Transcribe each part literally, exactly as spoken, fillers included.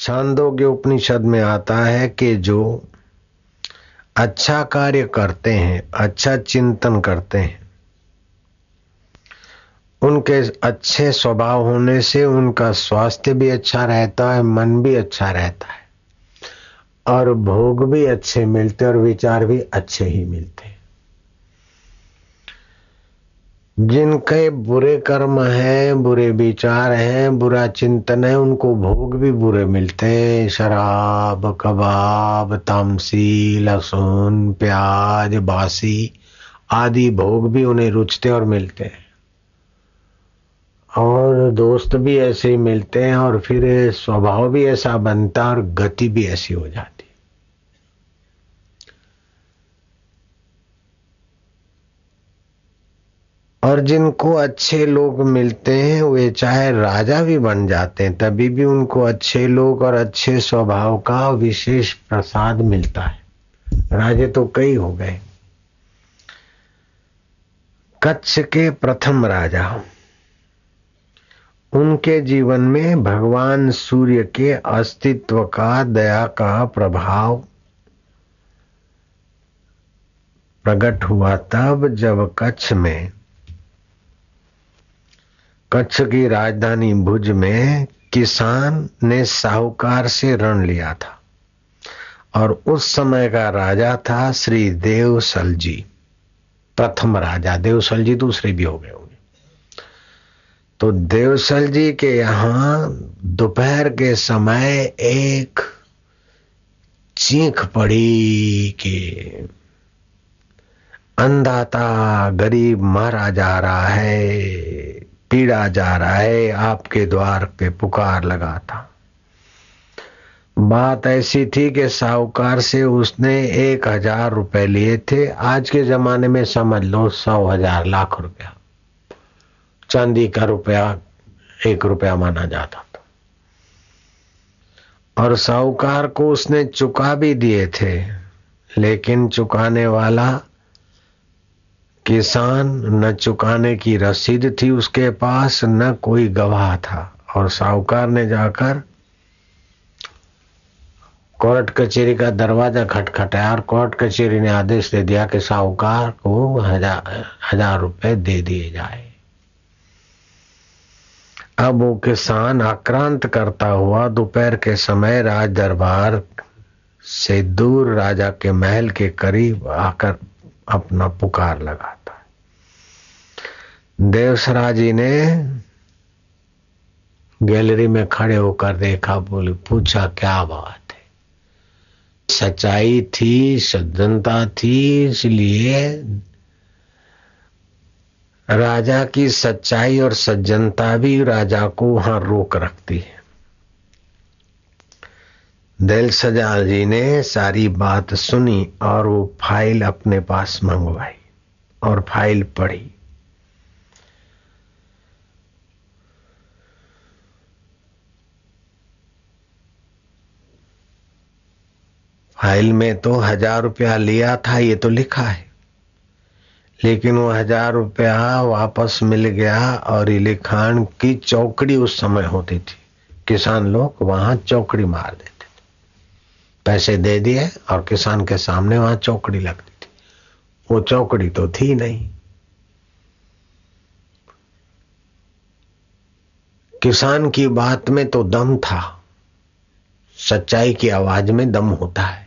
छांदोग्य उपनिषद में आता है कि जो अच्छा कार्य करते हैं, अच्छा चिंतन करते हैं, उनके अच्छे स्वभाव होने से उनका स्वास्थ्य भी अच्छा रहता है, मन भी अच्छा रहता है और भोग भी अच्छे मिलते और विचार भी अच्छे ही मिलते। जिनके बुरे कर्म हैं, बुरे विचार हैं, बुरा चिंतन है, उनको भोग भी बुरे मिलते हैं। शराब, कबाब, तामसी, लहसुन, प्याज, बासी आदि भोग भी उन्हें रुचते और मिलते हैं और दोस्त भी ऐसे ही मिलते हैं और फिर स्वभाव भी ऐसा बनता और गति भी ऐसी हो जाती। और जिनको अच्छे लोग मिलते हैं वे चाहे राजा भी बन जाते हैं, तभी भी उनको अच्छे लोग और अच्छे स्वभाव का विशेष प्रसाद मिलता है। राजे तो कई हो गए। कच्छ के प्रथम राजा, उनके जीवन में भगवान सूर्य के अस्तित्व का, दया का प्रभाव प्रकट हुआ तब जब कच्छ में, कच्छ की राजधानी भुज में किसान ने साहूकार से ऋण लिया था और उस समय का राजा था श्री देवसल जी, प्रथम राजा। देवसल जी दूसरे भी हो गए होंगे। तो देवसल जी के यहां दोपहर के समय एक चीख पड़ी कि अंधाता गरीब मारा जा रहा है, पीड़ा जा रहा है, आपके द्वार पे पुकार लगा था। बात ऐसी थी कि साहूकार से उसने एक हजार रुपए लिए थे, आज के जमाने में समझ लो सौ हजार लाख रुपया, चांदी का रुपया एक रुपया माना जाता था। और साहूकार को उसने चुका भी दिए थे, लेकिन चुकाने वाला किसान, न चुकाने की रसीद थी उसके पास, न कोई गवाह था। और साहूकार ने जाकर कोर्ट कचहरी का दरवाजा खटखटाया और कोर्ट कचहरी ने आदेश दे दिया कि साहूकार को हजार हजार रुपए दे दिए जाए। अब वो किसान आक्रांत करता हुआ दोपहर के समय राज दरबार से दूर राजा के महल के करीब आकर अपना पुकार लगाता है। देवसरा जी ने गैलरी में खड़े होकर देखा, बोले, पूछा, क्या बात है? सच्चाई थी, सज्जनता थी, इसलिए राजा की सच्चाई और सज्जनता भी राजा को वहां रोक रखती है। देवसरा जी ने सारी बात सुनी और वो फाइल अपने पास मंगवाई और फाइल पढ़ी। फाइल में तो हजार रुपया लिया था ये तो लिखा है, लेकिन वो हजार रुपया वापस मिल गया। और ये लिखाण की चौकड़ी उस समय होती थी, किसान लोग वहां चौकड़ी मार देते, पैसे दे दिए और किसान के सामने वहां चौकड़ी लगती थी। वो चौकड़ी तो थी नहीं। किसान की बात में तो दम था, सच्चाई की आवाज में दम होता है,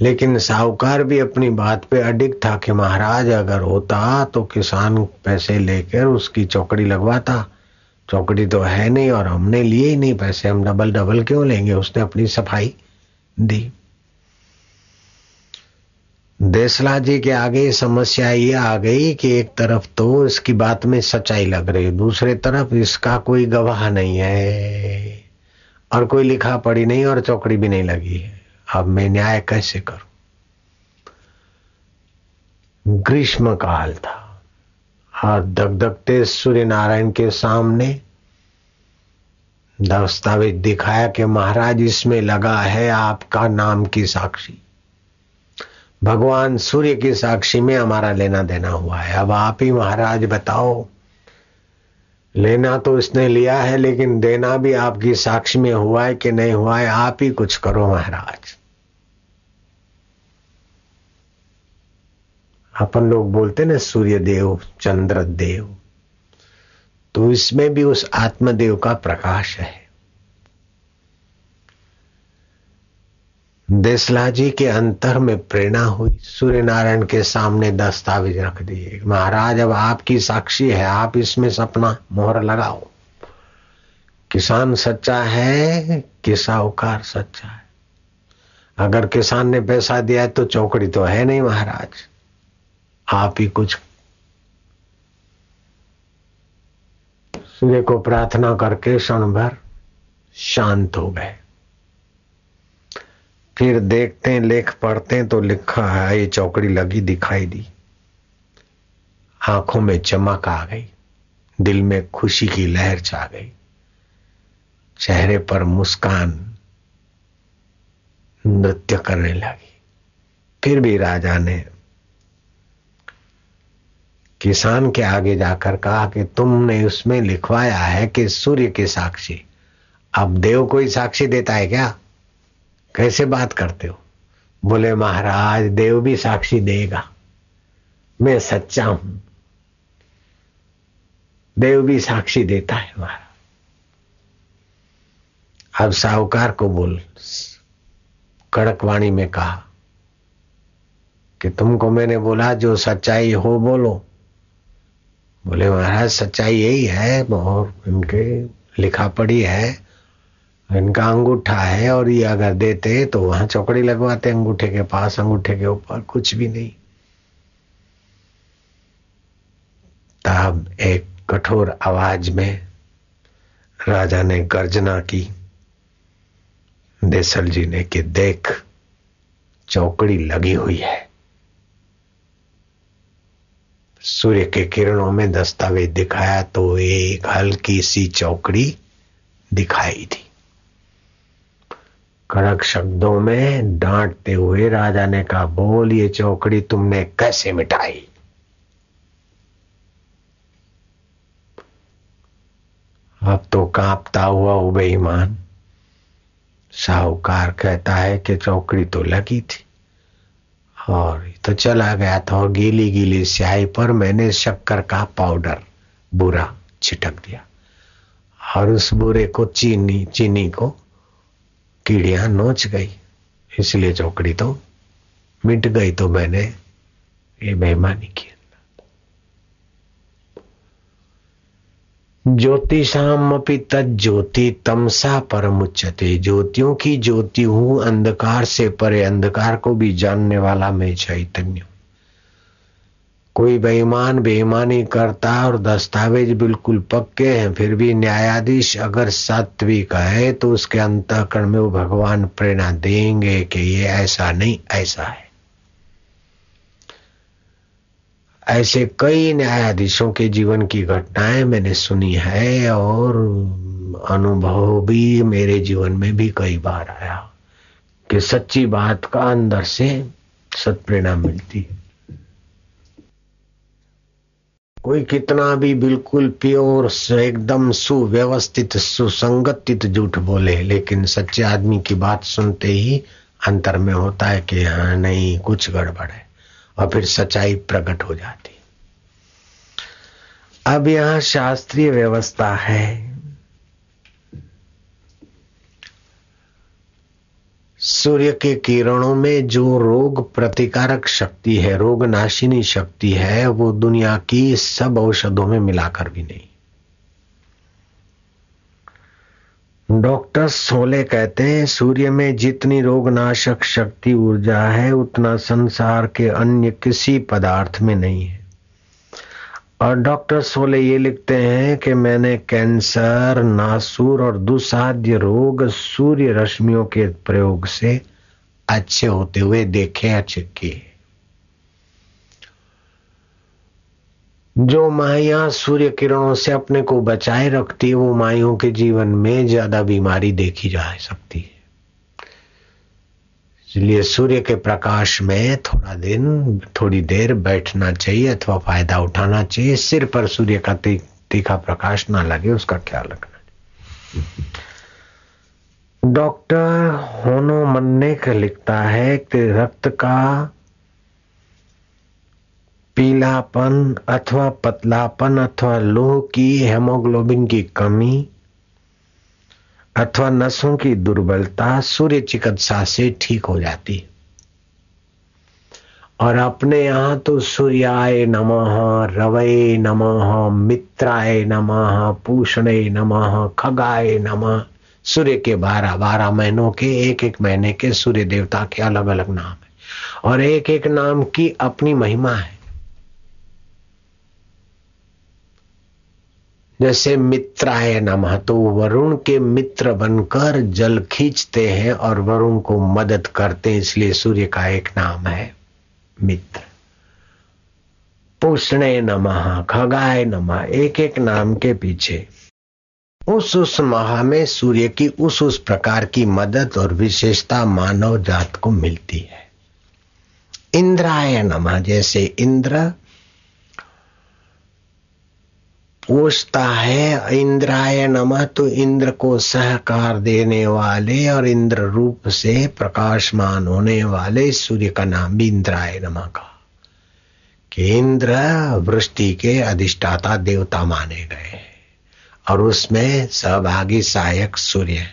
लेकिन साहूकार भी अपनी बात पे अडिग था कि महाराज अगर होता तो किसान पैसे लेकर उसकी चौकड़ी लगवाता, चौकड़ी तो है नहीं और हमने लिए ही नहीं पैसे, हम डबल डबल क्यों लेंगे। उसने अपनी सफाई दी। देसला जी के आगे समस्या ये आ गई कि एक तरफ तो इसकी बात में सच्चाई लग रही, दूसरे तरफ इसका कोई गवाह नहीं है और कोई लिखा पढ़ी नहीं और चौकड़ी भी नहीं लगी है। अब मैं न्याय कैसे करूं? ग्रीष्म काल था और दगदगते सूर्य नारायण के सामने दस्तावेज दिखाया कि महाराज इसमें लगा है आपका नाम की साक्षी, भगवान सूर्य की साक्षी में हमारा लेना देना हुआ है। अब आप ही महाराज बताओ लेना तो इसने लिया है, लेकिन देना भी आपकी साक्षी में हुआ है कि नहीं हुआ है, आप ही कुछ करो महाराज। अपन लोग बोलते ना सूर्य देव, चंद्र देव, तो इसमें भी उस आत्मदेव का प्रकाश है। देसला जी के अंतर में प्रेरणा हुई, सूर्य नारायण के सामने दस्तावेज रख दिए, महाराज अब आपकी साक्षी है, आप इसमें सपना मोहर लगाओ। किसान सच्चा है कि साहूकार सच्चा है? अगर किसान ने पैसा दिया है तो चौकड़ी तो है नहीं महाराज, आप ही कुछ। सूर्य को प्रार्थना करके क्षण भर शांत हो गए। फिर देखते हैं, लेख पढ़ते हैं तो लिखा है, ये चौकड़ी लगी दिखाई दी, आंखों में चमक आ गई, दिल में खुशी की लहर छा गई, चेहरे पर मुस्कान, नृत्य करने लगी। फिर भी राजा ने किसान के आगे जाकर कहा कि तुमने उसमें लिखवाया है कि सूर्य के साक्षी, अब देव कोई साक्षी देता है क्या, कैसे बात करते हो? बोले महाराज देव भी साक्षी देगा, मैं सच्चा हूं, देव भी साक्षी देता है महाराज। अब साहूकार को बोल कड़क वाणी में कहा कि तुमको मैंने बोला जो सच्चाई हो बोलो। बोले महाराज सच्चाई यही है, और इनके लिखा पढ़ी है, इनका अंगूठा है, और ये अगर देते तो वहां चौकड़ी लगवाते, अंगूठे के पास, अंगूठे के ऊपर कुछ भी नहीं। तब एक कठोर आवाज में राजा ने गर्जना की देसल जी ने कि देख चौकड़ी लगी हुई है, सूर्य के किरणों में दस्तावेज दिखाया तो एक हल्की सी चौकड़ी दिखाई थी। कड़क शब्दों में डांटते हुए राजा ने कहा बोल ये चौकड़ी तुमने कैसे मिटाई? अब तो कांपता हुआ वो बेईमान साहूकार कहता है कि चौकड़ी तो लगी थी और तो चला गया था, और गीली गीली स्याही पर मैंने शक्कर का पाउडर बुरा छिटक दिया, और उस बुरे को चीनी चीनी को कीड़ियां नोच गई, इसलिए चौकड़ी तो मिट गई, तो मैंने ये बेईमानी की। ज्योतिषाम अपि तज्ज्योति तमसा परमुच्यते, ज्योतियों की ज्योति हूं, अंधकार से परे, अंधकार को भी जानने वाला मैं चैतन्य हूं। कोई बेईमान बेईमानी करता और दस्तावेज बिल्कुल पक्के हैं, फिर भी न्यायाधीश अगर सात्विक है तो उसके अंतःकरण में वो भगवान प्रेरणा देंगे कि ये ऐसा नहीं ऐसा है। ऐसे कई न्यायाधीशों के जीवन की घटनाएं मैंने सुनी है, और अनुभव भी मेरे जीवन में भी कई बार आया कि सच्ची बात का अंदर से सत्प्रेरणा मिलती है। कोई कितना भी बिल्कुल प्योर एकदम सुव्यवस्थित सुसंगठित झूठ बोले, लेकिन सच्चे आदमी की बात सुनते ही अंतर में होता है कि हाँ नहीं कुछ गड़बड़ है, और फिर सच्चाई प्रकट हो जाती। अब यहाँ शास्त्रीय व्यवस्था है, सूर्य के किरणों में जो रोग प्रतिकारक शक्ति है, रोग नाशिनी शक्ति है, वो दुनिया की सब औषधों में मिलाकर भी नहीं। डॉक्टर सोले कहते हैं सूर्य में जितनी रोगनाशक शक्ति ऊर्जा है उतना संसार के अन्य किसी पदार्थ में नहीं है। और डॉक्टर सोले ये लिखते हैं कि मैंने कैंसर, नासूर और दुसाध्य रोग सूर्य रश्मियों के प्रयोग से अच्छे होते हुए देखे, अच्छे किए। जो माया सूर्य किरणों से अपने को बचाए रखती है, वो मायों के जीवन में ज्यादा बीमारी देखी जा सकती है। इसलिए सूर्य के प्रकाश में थोड़ा दिन थोड़ी देर बैठना चाहिए अथवा फायदा उठाना चाहिए। सिर पर सूर्य का तीखा प्रकाश ना लगे उसका ख्याल रखना। डॉक्टर होनो मन्नेक लिखता है कि रक्त का पीलापन अथवा पतलापन अथवा लोह की हेमोग्लोबिन की कमी अथवा नसों की दुर्बलता सूर्य चिकित्सा से ठीक हो जाती है। और अपने यहाँ तो सूर्याय नमः, रवये नमः, मित्राय नमः, पूषणे नमः, खगाय नमः, सूर्य के बारह बारह महीनों के एक एक महीने के सूर्य देवता के अलग अलग नाम है और एक एक नाम की अपनी महिमा है। जैसे मित्राय नमः तो वरुण के मित्र बनकर जल खींचते हैं और वरुण को मदद करते हैं, इसलिए सूर्य का एक नाम है मित्र। पूषणे नमः, खगाय नमः, एक एक नाम के पीछे उस उस माह में सूर्य की उस उस प्रकार की मदद और विशेषता मानव जात को मिलती है। इंद्राय नमः, जैसे इंद्र पूछता है इंद्राय नमः तो इंद्र को सहकार देने वाले और इंद्र रूप से प्रकाशमान होने वाले सूर्य का नाम भी इंद्राय नमः का, कि इंद्र वृष्टि के अधिष्ठाता देवता माने गए और उसमें सहभागी सहायक सूर्य है।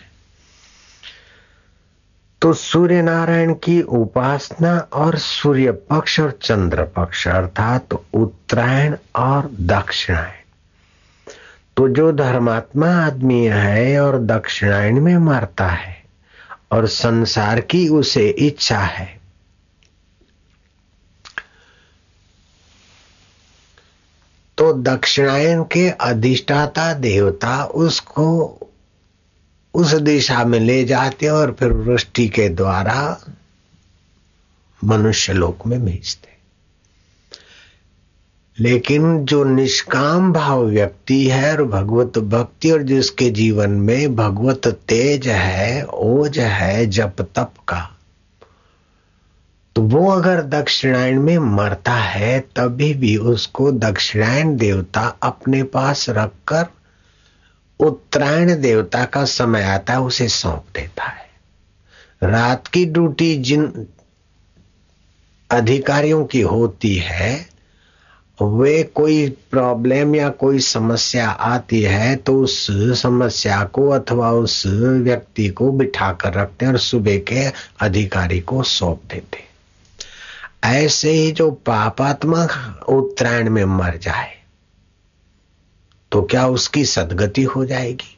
तो सूर्य नारायण की उपासना और सूर्य पक्ष और चंद्र पक्ष अर्थात तो उत्तरायण और दक्षिणायण। तो जो धर्मात्मा आदमी है और दक्षिणायन में मरता है और संसार की उसे इच्छा है तो दक्षिणायन के अधिष्ठाता देवता उसको उस दिशा में ले जाते और फिर वृष्टि के द्वारा मनुष्य लोक में भेजते। लेकिन जो निष्काम भाव व्यक्ति है और भगवत भक्ति और जिसके जीवन में भगवत तेज है, ओज है जप तप का, तो वो अगर दक्षिणायन में मरता है तभी भी उसको दक्षिणायन देवता अपने पास रखकर उत्तरायण देवता का समय आता है उसे सौंप देता है। रात की ड्यूटी जिन अधिकारियों की होती है वे कोई प्रॉब्लम या कोई समस्या आती है तो उस समस्या को अथवा उस व्यक्ति को बिठा कर रखते हैं और सुबह के अधिकारी को सौंप देते। ऐसे ही जो पापात्मा उत्तरायण में मर जाए तो क्या उसकी सद्गति हो जाएगी?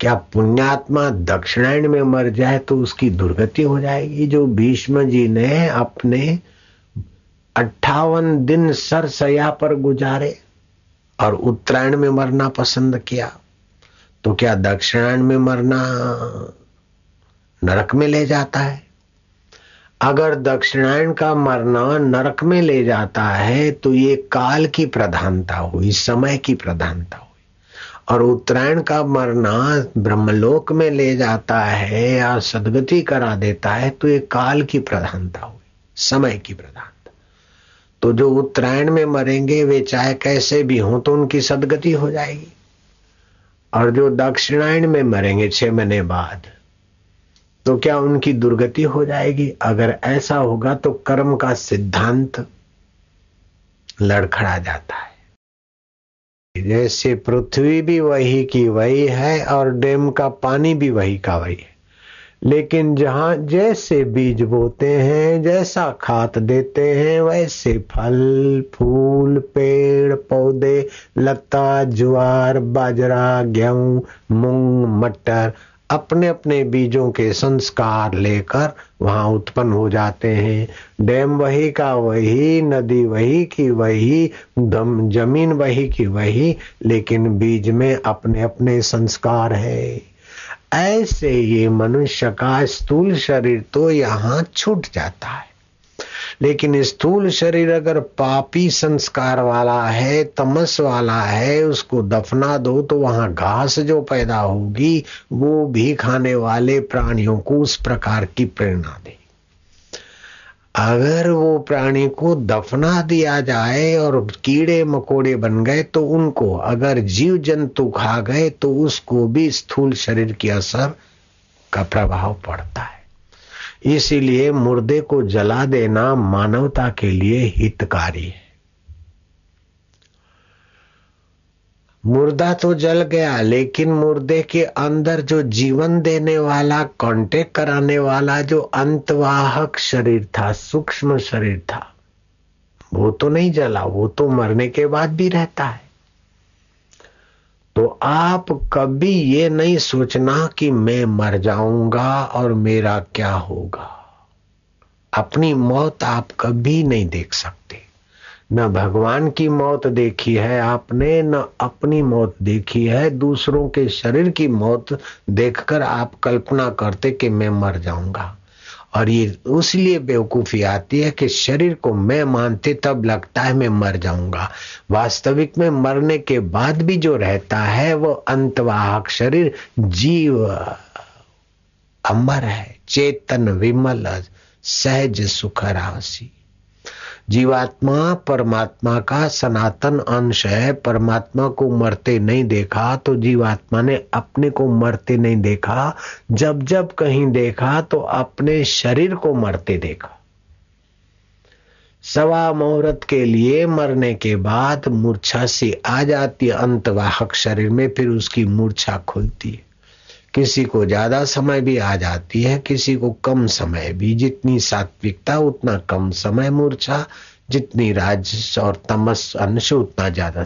क्या पुण्यात्मा दक्षिणायण में मर जाए तो उसकी दुर्गति हो जाएगी? जो भीष्म जी ने अपने अट्ठावन दिन सरसया पर गुजारे और उत्तरायण में मरना पसंद किया तो क्या दक्षिणायण में मरना नरक में ले जाता है? अगर दक्षिणायण का मरना नरक में ले जाता है तो ये काल की प्रधानता हुई, समय की प्रधानता हुई। और उत्तरायण का मरना ब्रह्मलोक में ले जाता है या सद्गति करा देता है तो ये काल की प्रधानता हुई, समय की प्रधानता। तो जो उत्तरायण में मरेंगे वे चाहे कैसे भी हों तो उनकी सद्गति हो जाएगी और जो दक्षिणायण में मरेंगे छह महीने बाद तो क्या उनकी दुर्गति हो जाएगी? अगर ऐसा होगा तो कर्म का सिद्धांत लड़खड़ा जाता है। जैसे पृथ्वी भी वही की वही है और डैम का पानी भी वही का वही है, लेकिन जहां जैसे बीज बोते हैं जैसा खाद देते हैं वैसे फल फूल पेड़ पौधे लता ज्वार बाजरा गेहूं मूंग मटर अपने अपने बीजों के संस्कार लेकर वहां उत्पन्न हो जाते हैं। डैम वही का वही, नदी वही की वही, दम जमीन वही की वही, लेकिन बीज में अपने अपने संस्कार है। ऐसे ये मनुष्य का स्थूल शरीर तो यहां छूट जाता है, लेकिन स्थूल शरीर अगर पापी संस्कार वाला है, तमस वाला है, उसको दफना दो तो वहां घास जो पैदा होगी वो भी खाने वाले प्राणियों को उस प्रकार की प्रेरणा दे। अगर वो प्राणी को दफना दिया जाए और कीड़े मकोड़े बन गए तो उनको, अगर जीव जंतु खा गए तो उसको भी स्थूल शरीर के असर का प्रभाव पड़ता है। इसीलिए मुर्दे को जला देना मानवता के लिए हितकारी है। मुर्दा तो जल गया, लेकिन मुर्दे के अंदर जो जीवन देने वाला, कांटेक्ट कराने वाला जो अंतवाहक शरीर था, सूक्ष्म शरीर था, वो तो नहीं जला, वो तो मरने के बाद भी रहता है। तो आप कभी ये नहीं सोचना कि मैं मर जाऊंगा और मेरा क्या होगा। अपनी मौत आप कभी नहीं देख सकते। न भगवान की मौत देखी है आपने, न अपनी मौत देखी है। दूसरों के शरीर की मौत देखकर आप कल्पना करते कि मैं मर जाऊंगा, और ये उसलिए बेवकूफी आती है कि शरीर को मैं मानते तब लगता है मैं मर जाऊंगा। वास्तविक में मरने के बाद भी जो रहता है वो अंतवाहक शरीर, जीव अमर है, चेतन विमल सहज सुखरासी। जीवात्मा परमात्मा का सनातन अंश है। परमात्मा को मरते नहीं देखा तो जीवात्मा ने अपने को मरते नहीं देखा। जब जब कहीं देखा तो अपने शरीर को मरते देखा। सवा मुहूर्त के लिए मरने के बाद मूर्छा सी आ जाती अंतवाहक शरीर में, फिर उसकी मूर्छा खुलती है। किसी को ज्यादा समय भी आ जाती है, किसी को कम समय भी। जितनी सात्विकता उतना कम समय मूर्छा, जितनी राजस और तमस अंश उतना ज्यादा।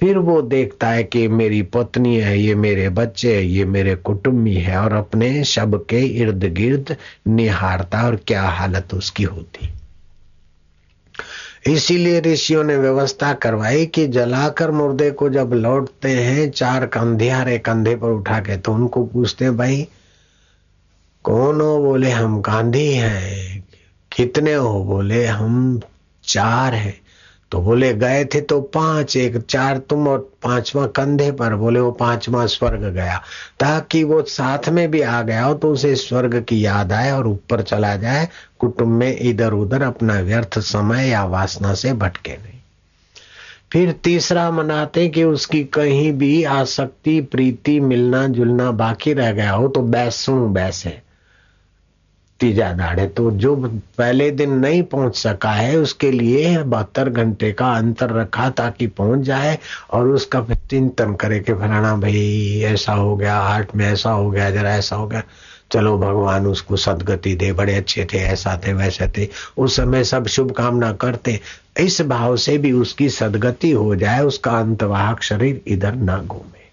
फिर वो देखता है कि मेरी पत्नी है, ये मेरे बच्चे है, ये मेरे कुटुंबी है, और अपने शब के इर्द गिर्द निहारता और क्या हालत उसकी होती। इसीलिए ऋषियों ने व्यवस्था करवाई कि जलाकर मुर्दे को जब लौटते हैं, चार कंधियारे कंधे पर उठा के तो उनको पूछते हैं, भाई कौन हो? बोले हम गांधी हैं। कितने हो? बोले हम चार हैं। तो बोले गए थे तो पांच, एक चार तुम और पांचवा कंधे पर। बोले वो पांचवा स्वर्ग गया, ताकि वो साथ में भी आ गया हो तो उसे स्वर्ग की याद आए और ऊपर चला जाए। कुटुंब में इधर उधर अपना व्यर्थ समय या वासना से भटके नहीं। फिर तीसरा मनाते कि उसकी कहीं भी आसक्ति प्रीति मिलना जुलना बाकी रह गया हो तो बैसू बैसे। तीजा दाड़े तो जो पहले दिन नहीं पहुंच सका है उसके लिए बहत्तर घंटे का अंतर रखा ताकि पहुंच जाए और उसका चिंतन करे कि फलाना भाई ऐसा हो गया, आर्ट में ऐसा हो गया, जरा ऐसा हो गया, चलो भगवान उसको सदगति दे, बड़े अच्छे थे, ऐसा थे, वैसे थे। उस समय सब शुभकामना करते, इस भाव से भी उसकी सदगति हो जाए, उसका अंतवाहक शरीर इधर ना घूमे।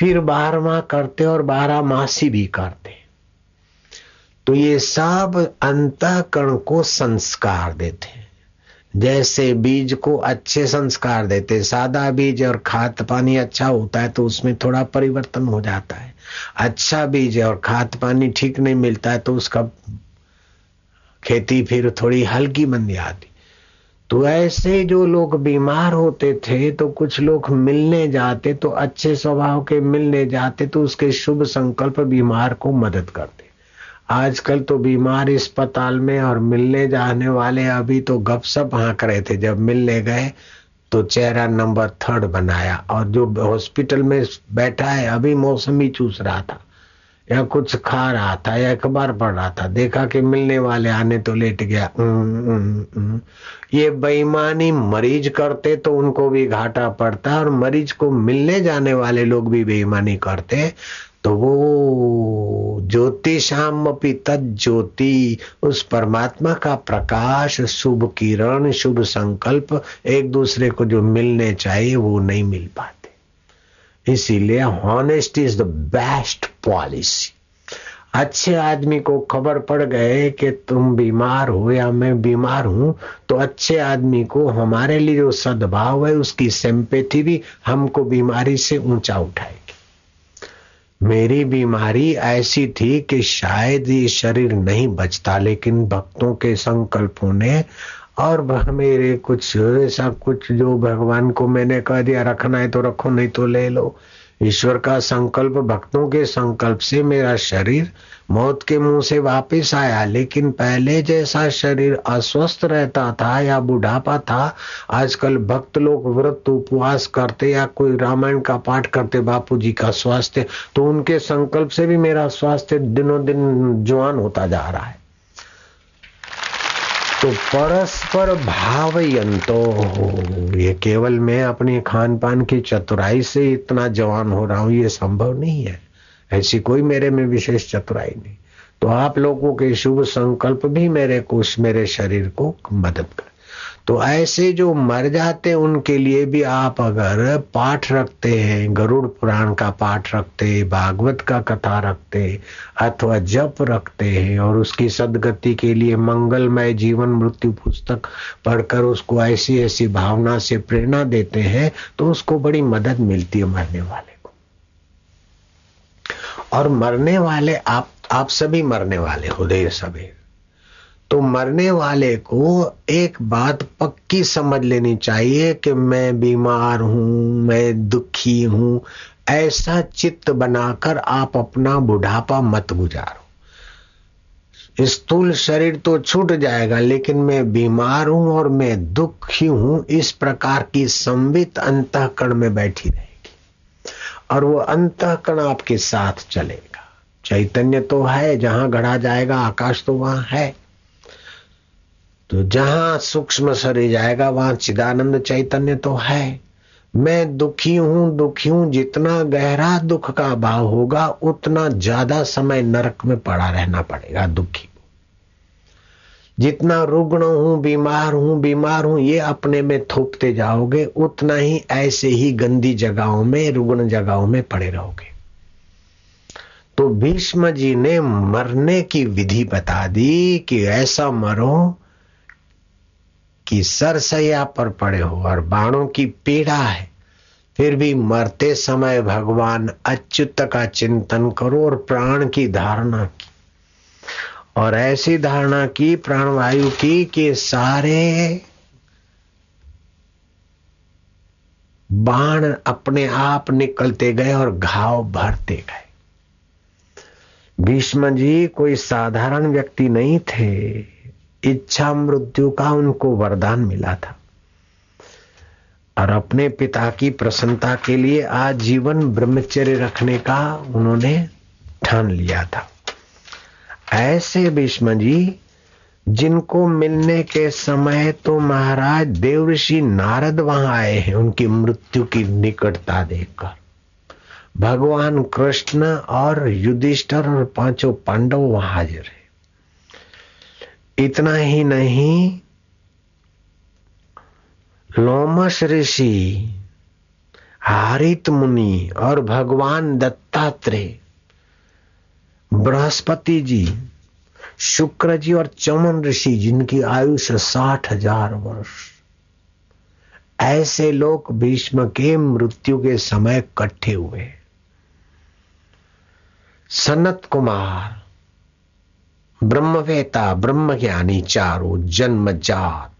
फिर बारह माह करते और बारह मासी भी करते। तो ये सब अंतःकरण को संस्कार देते हैं। जैसे बीज को अच्छे संस्कार देते, सादा बीज और खाद पानी अच्छा होता है तो उसमें थोड़ा परिवर्तन हो जाता है। अच्छा बीज और खाद पानी ठीक नहीं मिलता है तो उसका खेती फिर थोड़ी हल्की मंदी आती। तो ऐसे जो लोग बीमार होते थे तो कुछ लोग मिलने जाते, तो अच्छे स्वभाव के मिलने जाते तो उसके शुभ संकल्प बीमार को मदद करते। आजकल तो बीमार अस्पताल में और मिलने जाने वाले अभी तो गपशप हाँक रहे थे, जब मिलने गए तो चेहरा नंबर थर्ड बनाया, और जो हॉस्पिटल में बैठा है अभी मौसमी चूस रहा था या कुछ खा रहा था या अखबार पढ़ रहा था, देखा कि मिलने वाले आने तो लेट गया। उम्, उम्, उम्। ये बेईमानी मरीज करते तो उनको भी घाटा पड़ता, और मरीज को मिलने जाने वाले लोग भी बेईमानी करते तो वो ज्योतिषामपि तज्ज्योति, उस परमात्मा का प्रकाश, शुभ किरण, शुभ संकल्प एक दूसरे को जो मिलने चाहिए वो नहीं मिल पाते। इसीलिए honesty is the best policy. अच्छे आदमी को खबर पड़ गए कि तुम बीमार हो या मैं बीमार हूं, तो अच्छे आदमी को हमारे लिए जो सद्भाव है उसकी सिंपैथी भी हमको बीमारी से ऊंचा उठाए। मेरी बीमारी ऐसी थी कि शायद ये शरीर नहीं बचता, लेकिन भक्तों के संकल्पों ने और मेरे कुछ ऐसा कुछ जो भगवान को मैंने कह दिया रखना है तो रखो नहीं तो ले लो, ईश्वर का संकल्प भक्तों के संकल्प से मेरा शरीर मौत के मुंह से वापस आया, लेकिन पहले जैसा शरीर अस्वस्थ रहता था या बुढ़ापा था, आजकल भक्त लोग व्रत उपवास करते या कोई रामायण का पाठ करते बापू जी का स्वास्थ्य, तो उनके संकल्प से भी मेरा स्वास्थ्य दिनों दिन जवान होता जा रहा है। तो परस्पर भावयंतो, ये केवल मैं अपने खान पान की चतुराई से इतना जवान हो रहा हूं ये संभव नहीं है, ऐसी कोई मेरे में विशेष चतुराई नहीं। तो आप लोगों के शुभ संकल्प भी मेरे को, मेरे शरीर को मदद कर। तो ऐसे जो मर जाते हैं उनके लिए भी आप अगर पाठ रखते हैं, गरुड़ पुराण का पाठ रखते, भागवत का कथा रखते अथवा जप रखते हैं और उसकी सदगति के लिए मंगलमय जीवन मृत्यु पुस्तक पढ़कर उसको ऐसी ऐसी भावना से प्रेरणा देते हैं, तो उसको बड़ी मदद मिलती है मरने वाले को। और मरने वाले आप आप सभी मरने वाले हो देर सवेर, तो मरने वाले को एक बात पक्की समझ लेनी चाहिए कि मैं बीमार हूं, मैं दुखी हूं, ऐसा चित्त बनाकर आप अपना बुढ़ापा मत गुजारो। स्थूल शरीर तो छूट जाएगा, लेकिन मैं बीमार हूं और मैं दुखी हूं, इस प्रकार की संवित अंतःकरण में बैठी रहेगी और वो अंतःकरण आपके साथ चलेगा। चैतन्य तो है, जहां गढ़ा जाएगा आकाश तो वहां है, तो जहां सूक्ष्म शरीर जाएगा वहां चिदानंद चैतन्य तो है। मैं दुखी हूं दुखी हूं जितना गहरा दुख का भाव होगा उतना ज्यादा समय नरक में पड़ा रहना पड़ेगा दुखी। जितना रुग्ण हूं बीमार हूं बीमार हूं ये अपने में थोपते जाओगे, उतना ही ऐसे ही गंदी जगहों में, रुग्ण जगहों में पड़े रहोगे। तो भीष्म जी ने मरने की विधि बता दी कि ऐसा मरो कि सरसया पर पड़े हो और बाणों की पीड़ा है, फिर भी मरते समय भगवान अच्युत का चिंतन करो और प्राण की धारणा की, और ऐसी धारणा की प्राणवायु की कि सारे बाण अपने आप निकलते गए और घाव भरते गए। भीष्म जी कोई साधारण व्यक्ति नहीं थे, इच्छा मृत्यु का उनको वरदान मिला था और अपने पिता की प्रसन्नता के लिए आजीवन ब्रह्मचर्य रखने का उन्होंने ठान लिया था। ऐसे भीष्म जी जिनको मिलने के समय तो महाराज देवर्षि नारद वहां आए हैं, उनकी मृत्यु की निकटता देखकर भगवान कृष्ण और युधिष्ठिर और पांचों पांडव वहां हाजिर हैं। इतना ही नहीं, लोमश ऋषि, हरित मुनि और भगवान दत्तात्रेय, बृहस्पति जी, शुक्र जी और चमन ऋषि जिनकी आयुष साठ हजार वर्ष, ऐसे लोग भीष्म के मृत्यु के समय इकट्ठे हुए। सनत कुमार ब्रह्मवेता ब्रह्मज्ञानी चारों जन्मजात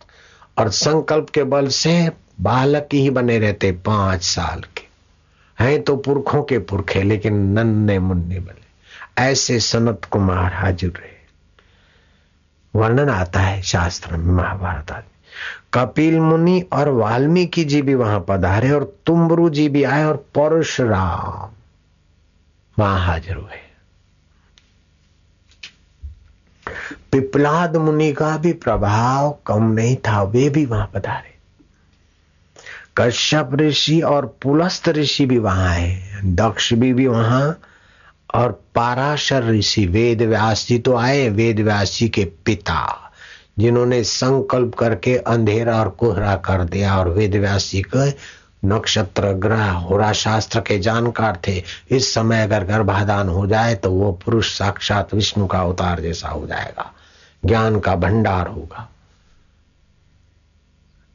और संकल्प के बल से बालक ही बने रहते, पांच साल के हैं तो पुरखों के पुरखे लेकिन नन्हे मुन्ने बने, ऐसे सनत कुमार हाजिर रहे। वर्णन आता है शास्त्र में, महाभारत आदि। कपिल मुनि और वाल्मीकि जी भी वहां पधारे और तुम्बुरु जी भी आए और परशुराम वहां हाजिर हुए। पिपलाद मुनि का भी प्रभाव कम नहीं था, वे भी वहां पधारे। कश्यप ऋषि और पुलस्त ऋषि भी वहां आए, दक्ष भी, भी वहां, और पाराशर ऋषि वेदव्यास जी तो आए, वेदव्यास जी के पिता जिन्होंने संकल्प करके अंधेरा और कोहरा कर दिया, और वेदव्यास जी के नक्षत्र ग्रह होरा शास्त्र के जानकार थे। इस समय अगर गर्भाधान हो जाए तो वो पुरुष साक्षात विष्णु का अवतार जैसा हो जाएगा, ज्ञान का भंडार होगा।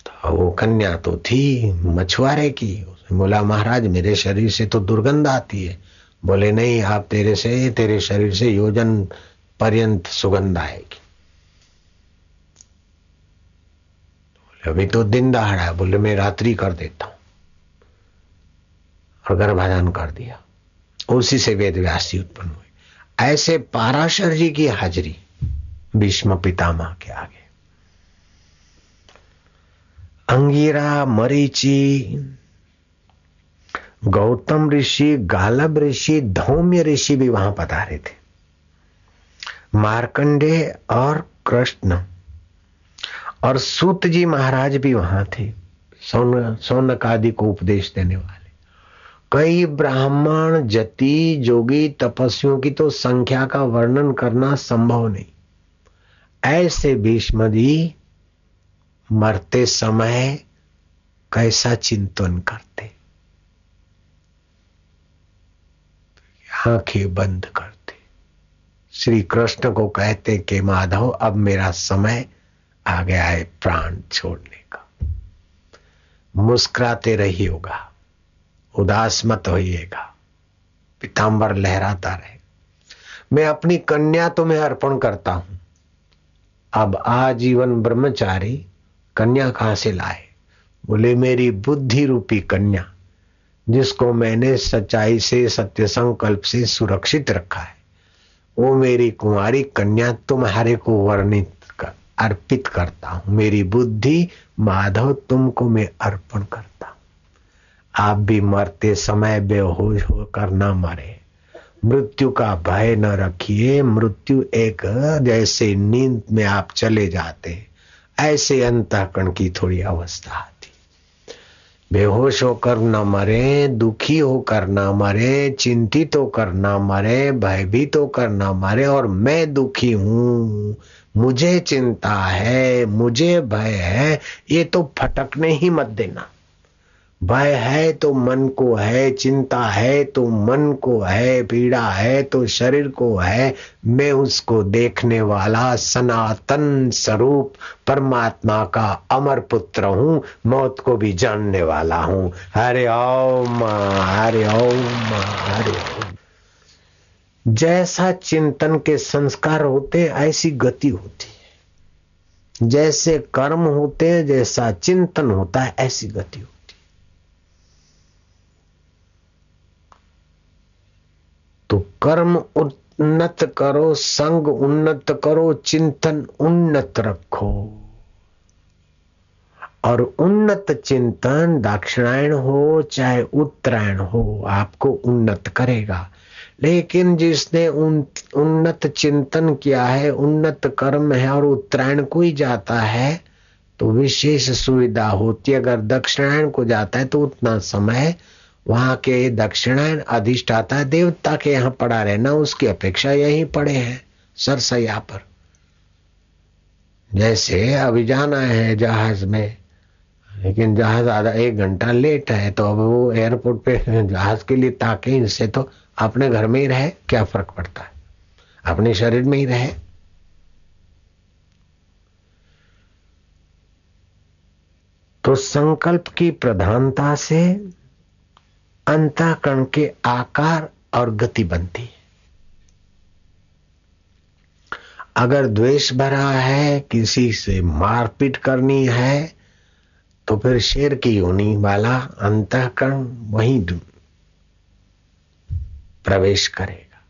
तो वो कन्या तो थी मछुआरे की, उसने बोला महाराज मेरे शरीर से तो दुर्गंध आती है। बोले नहीं, आप तेरे से तेरे शरीर से योजन पर्यंत सुगंध आएगी। अभी तो दिन दहाड़ा है। बोले मैं रात्रि कर देता हूं। और गर्भाधान कर दिया। उसी से वेदव्यास जी उत्पन्न हुए। ऐसे पाराशर जी की हाजिरी भीष्म पितामह के आगे। अंगीरा, मरीचि, गौतम ऋषि, गालब ऋषि, धौम्य ऋषि भी वहां पधारे थे। मार्कंडेय और कृष्ण और सूत जी महाराज भी वहां थे, सौन सौनक आदि को उपदेश देने वाले। कई ब्राह्मण, जति, जोगी, तपस्वियों की तो संख्या का वर्णन करना संभव नहीं। ऐसे भीष्म जी मरते समय कैसा चिंतन करते, आंखें बंद करते, श्री कृष्ण को कहते कि माधव अब मेरा समय आ गया है प्राण छोड़ने का। मुस्कुराते रहिएगा, उदास मत होइएगा, पीतांबर लहराता रहे। मैं अपनी कन्या तुम्हें अर्पण करता हूं। अब आजीवन ब्रह्मचारी कन्या कहां से लाए? बोले मेरी बुद्धि रूपी कन्या, जिसको मैंने सच्चाई से, सत्य संकल्प से सुरक्षित रखा है, वो मेरी कुंवारी कन्या तुम्हारे को वर्णित अर्पित करता हूं। मेरी बुद्धि माधव तुमको मैं अर्पण करता हूं। आप भी मरते समय बेहोश होकर ना मरे, मृत्यु का भय न रखिए। मृत्यु एक, जैसे नींद में आप चले जाते ऐसे अंतःकरण की थोड़ी अवस्था आती। बेहोश होकर न मरे, दुखी होकर न मरे, चिंतित होकर न मरे, भयभीत होकर न मरे। और मैं दुखी हूं, मुझे चिंता है, मुझे भय है, ये तो फटकने ही मत देना। भय है तो मन को है, चिंता है तो मन को है, पीड़ा है तो शरीर को है। मैं उसको देखने वाला सनातन स्वरूप परमात्मा का अमर पुत्र हूं, मौत को भी जानने वाला हूं। हरे ओम, हरे ओम, हरे ओम। जैसा चिंतन के संस्कार होते ऐसी गति होती है, जैसे कर्म होते जैसा चिंतन होता है ऐसी गति होती है। तो कर्म उन्नत करो, संग उन्नत करो, चिंतन उन्नत रखो। और उन्नत चिंतन दक्षिणायन हो चाहे उत्तरायण हो, आपको उन्नत करेगा। लेकिन जिसने उन, उन्नत चिंतन किया है, उन्नत कर्म है और उत्तरायण को ही जाता है तो विशेष सुविधा होती है। अगर दक्षिणायन को जाता है तो उतना समय वहां के दक्षिणायन अधिष्ठाता देवता के यहां पड़ा रहना, उसकी अपेक्षा यहीं पड़े हैं सरसया पर। जैसे अभी जाना है जहाज में, लेकिन जहाज आधा एक घंटा लेट है, तो अब वो एयरपोर्ट पे जहाज के लिए ताके, इनसे तो अपने घर में ही रहे, क्या फर्क पड़ता है, अपने शरीर में ही रहे। तो संकल्प की प्रधानता से अंतःकरण के आकार और गति बनती है। अगर द्वेष भरा है, किसी से मारपीट करनी है, तो फिर शेर की योनि वाला अंतःकरण वहीं प्रवेश करेगा।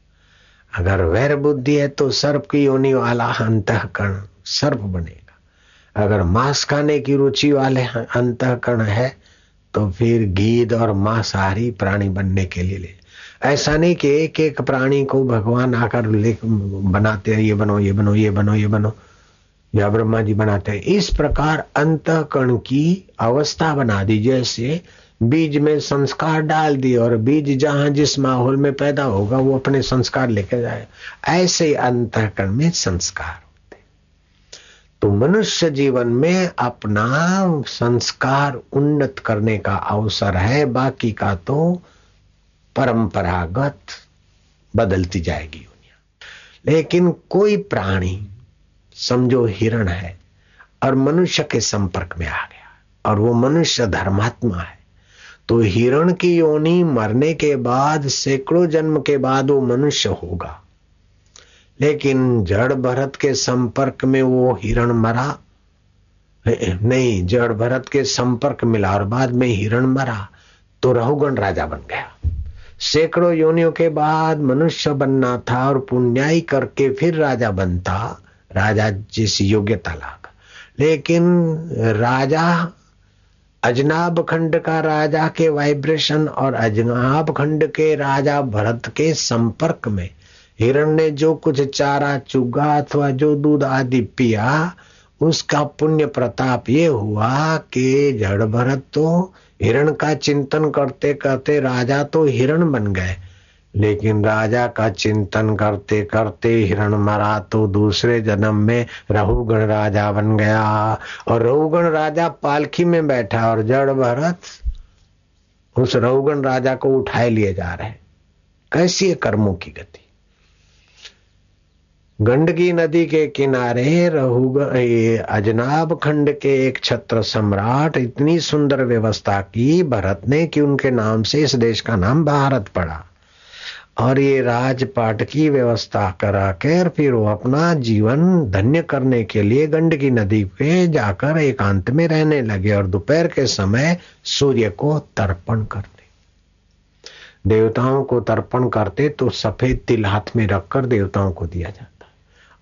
अगर वैर बुद्धि है तो सर्प की योनि वाला अंतःकरण सर्प बनेगा। अगर मांस खाने की रुचि वाले अंतःकरण है तो फिर गीध और मांसाहारी प्राणी बनने के लिए ले। ऐसा नहीं कि एक एक प्राणी को भगवान आकर ले बनाते हैं, ये बनो, ये बनो, ये बनो, ये बनो, या ब्रह्मा जी बनाते हैं। इस प्रकार अंतःकरण की अवस्था बना दी। जैसे बीज में संस्कार डाल दिए और बीज जहां जिस माहौल में पैदा होगा वो अपने संस्कार लेकर जाए, ऐसे अंतःकरण में संस्कार होते। तो मनुष्य जीवन में अपना संस्कार उन्नत करने का अवसर है, बाकी का तो परंपरागत बदलती जाएगी दुनिया। लेकिन कोई प्राणी समझो हिरण है और मनुष्य के संपर्क में आ गया और वो मनुष्य धर्मात्मा है, तो हिरण की योनि मरने के बाद सैकड़ों जन्म के बाद वो मनुष्य होगा। लेकिन जड़ भरत के संपर्क में वो हिरण मरा नहीं, जड़ भरत के संपर्क मिला और बाद में हिरण मरा, तो राहुगण राजा बन गया। सैकड़ों योनियों के बाद मनुष्य बनना था और पुण्याई करके फिर राजा बनता, राजा जैसी योग्यता लागा। लेकिन राजा अजनाब खंड का राजा के वाइब्रेशन और अजनाब खंड के राजा भरत के संपर्क में हिरण ने जो कुछ चारा चुगा अथवा जो दूध आदि पिया उसका पुण्य प्रताप ये हुआ कि जड़ भरत तो हिरण का चिंतन करते करते राजा तो हिरण बन गए, लेकिन राजा का चिंतन करते करते हिरण मरा तो दूसरे जन्म में राहुगण राजा बन गया। और राहुगण राजा पालकी में बैठा और जड़ भरत उस राहुगण राजा को उठाए लिए जा रहे। कैसी कर्मों की गति। गंडकी नदी के किनारे राहुगण अजनाब खंड के एक छत्र सम्राट इतनी सुंदर व्यवस्था की भरत ने कि उनके नाम से इस देश का नाम भारत पड़ा। और ये राजपाट की व्यवस्था करा कर फिर वो अपना जीवन धन्य करने के लिए गंडकी नदी पे जाकर एकांत में रहने लगे और दोपहर के समय सूर्य को तर्पण करते, देवताओं को तर्पण करते तो सफेद तिल हाथ में रखकर देवताओं को दिया जाता।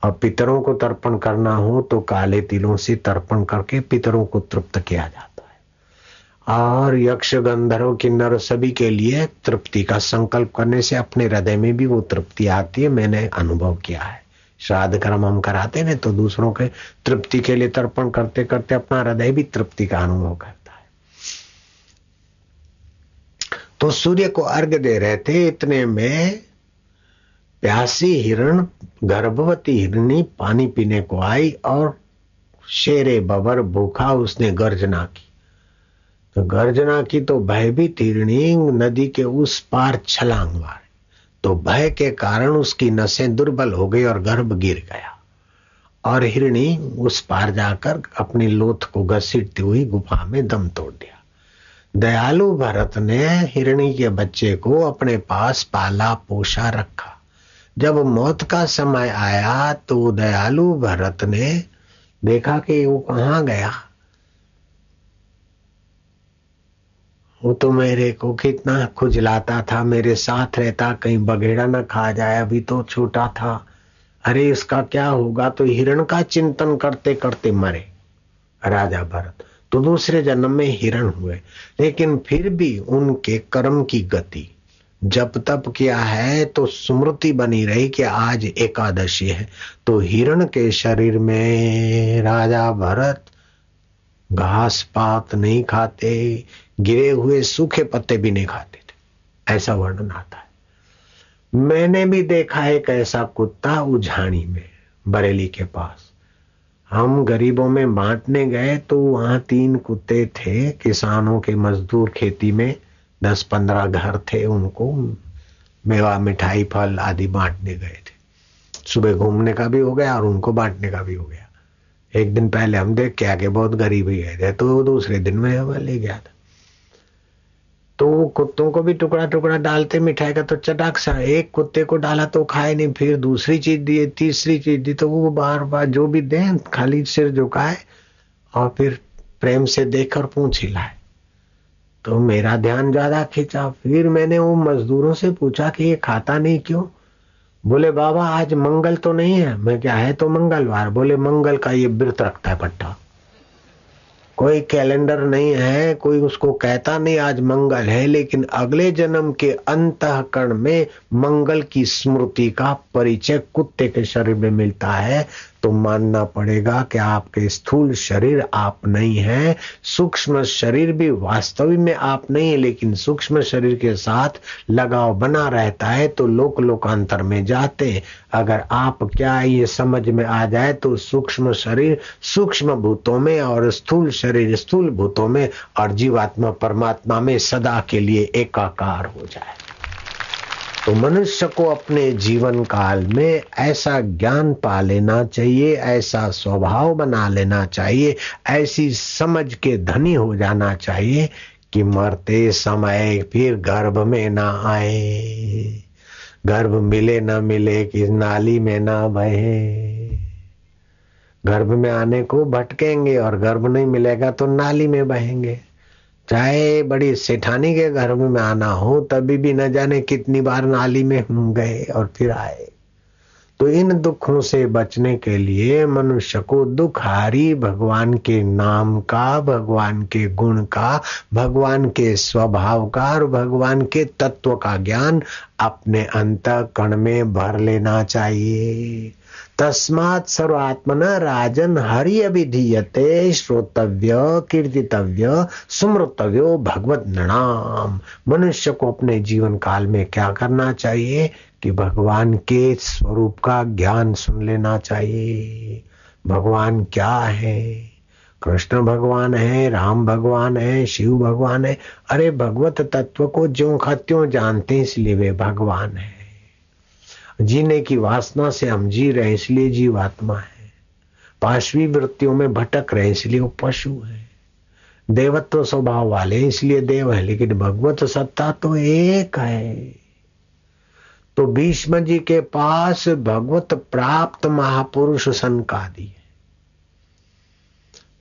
और पितरों को तर्पण करना हो तो काले तिलों से तर्पण करके पितरों को तृप्त किया जाता। और यक्ष गंधर्व किन्नर सभी के लिए तृप्ति का संकल्प करने से अपने हृदय में भी वो तृप्ति आती है। मैंने अनुभव किया है। श्राद्ध कर्म हम कराते हैं तो दूसरों के तृप्ति के लिए तर्पण करते करते अपना हृदय भी तृप्ति का अनुभव करता है। तो सूर्य को अर्घ्य दे रहे थे, इतने में प्यासी हिरण गर्भवती हिरणी पानी पीने को आई और शेरे बबर भूखा उसने गर्जना की। गर्जना की तो भयभीत हिरणी नदी के उस पार छलांग मारे तो भय के कारण उसकी नसें दुर्बल हो गई और गर्भ गिर गया। और हिरणी उस पार जाकर अपनी लोथ को घसीटती हुई गुफा में दम तोड़ दिया। दयालु भरत ने हिरणी के बच्चे को अपने पास पाला पोषा रखा। जब मौत का समय आया तो दयालु भरत ने देखा कि वो कहाँ गया, वो तो मेरे को कितना खुजलाता था, मेरे साथ रहता, कहीं बगेड़ा न खा जाए, अभी तो छोटा था, अरे इसका क्या होगा। तो हिरण का चिंतन करते करते मरे राजा भरत, तो दूसरे जन्म में हिरण हुए। लेकिन फिर भी उनके कर्म की गति, जब तप किया है तो स्मृति बनी रही कि आज एकादशी है। तो हिरण के शरीर में राजा भरत घास पात नहीं खाते, गिरे हुए सूखे पत्ते भी नहीं खाते थे, ऐसा वर्णन आता है। मैंने भी देखा एक ऐसा कुत्ता उझाणी में बरेली के पास, हम गरीबों में बांटने गए तो वहां तीन कुत्ते थे, किसानों के मजदूर खेती में दस पंद्रह घर थे, उनको मेवा मिठाई फल आदि बांटने गए थे। सुबह घूमने का भी हो गया और उनको बांटने का भी हो गया। एक दिन पहले हम देख के आगे बहुत गरीब ही गए थे तो दूसरे दिन में हमें ले गया था। तो कुत्तों को भी टुकड़ा टुकड़ा डालते मिठाई का, तो चटाक सा एक कुत्ते को डाला तो खाए नहीं, फिर दूसरी चीज दी, तीसरी चीज दी, तो वो बार बार जो भी दे खाली सिर झुकाए और फिर प्रेम से देखकर पूछ हिलाए। तो मेरा ध्यान ज्यादा खींचा। फिर मैंने वो मजदूरों से पूछा कि ये खाता नहीं क्यों? बोले बाबा आज मंगल तो नहीं है। मैं क्या है तो मंगलवार। बोले मंगल का ये व्रत रखता है पट्टा, कोई कैलेंडर नहीं है, कोई उसको कहता नहीं आज मंगल है, लेकिन अगले जन्म के अंतःकरण में मंगल की स्मृति का परिचय कुत्ते के शरीर में मिलता है। तो मानना पड़ेगा कि आपके स्थूल शरीर आप नहीं है, सूक्ष्म शरीर भी वास्तविक में आप नहीं है, लेकिन सूक्ष्म शरीर के साथ लगाव बना रहता है तो लोक लोकांतर में जाते हैं। अगर आप क्या ये समझ में आ जाए तो सूक्ष्म शरीर सूक्ष्म भूतों में और स्थूल शरीर स्थूल भूतों में और जीवात्मा परमात्मा में सदा के लिए एकाकार हो जाए। तो मनुष्य को अपने जीवन काल में ऐसा ज्ञान पा लेना चाहिए, ऐसा स्वभाव बना लेना चाहिए, ऐसी समझ के धनी हो जाना चाहिए कि मरते समय फिर गर्भ में ना आए, गर्भ मिले ना मिले, किस नाली में ना बहे। गर्भ में आने को भटकेंगे और गर्भ नहीं मिलेगा तो नाली में बहेंगे। चाहे बड़ी सेठानी के घर में आना हो तभी भी न जाने कितनी बार नाली में हम गए और फिर आए। तो इन दुखों से बचने के लिए मनुष्य को दुखहारी भगवान के नाम का, भगवान के गुण का, भगवान के स्वभाव का और भगवान के तत्व का ज्ञान अपने अंतःकरण में भर लेना चाहिए। तस्मात् सर्वात्मना राजन हरि विधीयते श्रोतव्य कीर्तितव्य स्मृतव्यो भगवत नाम। मनुष्य को अपने जीवन काल में क्या करना चाहिए कि भगवान के स्वरूप का ज्ञान सुन लेना चाहिए। भगवान क्या है? कृष्ण भगवान है, राम भगवान है, शिव भगवान है। अरे भगवत तत्व को ज्यों का त्यों जानते हैं, इसलिए वे भगवान है। जीने की वासना से हम जी रहे, इसलिए जीवात्मा है। पाशवी वृत्तियों में भटक रहे, इसलिए वो पशु है। देवत्व स्वभाव वाले, इसलिए देव है। लेकिन भगवत सत्ता तो एक है। तो भीष्म जी के पास भगवत प्राप्त महापुरुष सनकादि है,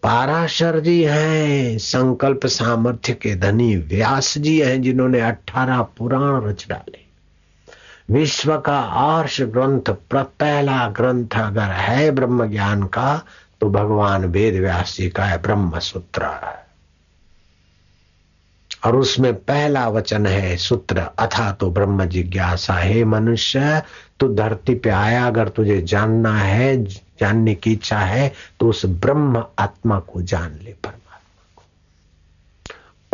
पाराशर जी हैं, संकल्प सामर्थ्य के धनी व्यास जी हैं जिन्होंने अठारह पुराण रच डाले। विश्व का आर्ष ग्रंथ पहला ग्रंथ अगर है ब्रह्म ज्ञान का तो भगवान वेदव्यास जी का है ब्रह्म सूत्र, और उसमें पहला वचन है सूत्र अथा तो ब्रह्म जिज्ञासा। हे मनुष्य, तू धरती पे आया, अगर तुझे जानना है, जानने की इच्छा है तो उस ब्रह्म आत्मा को जान ले,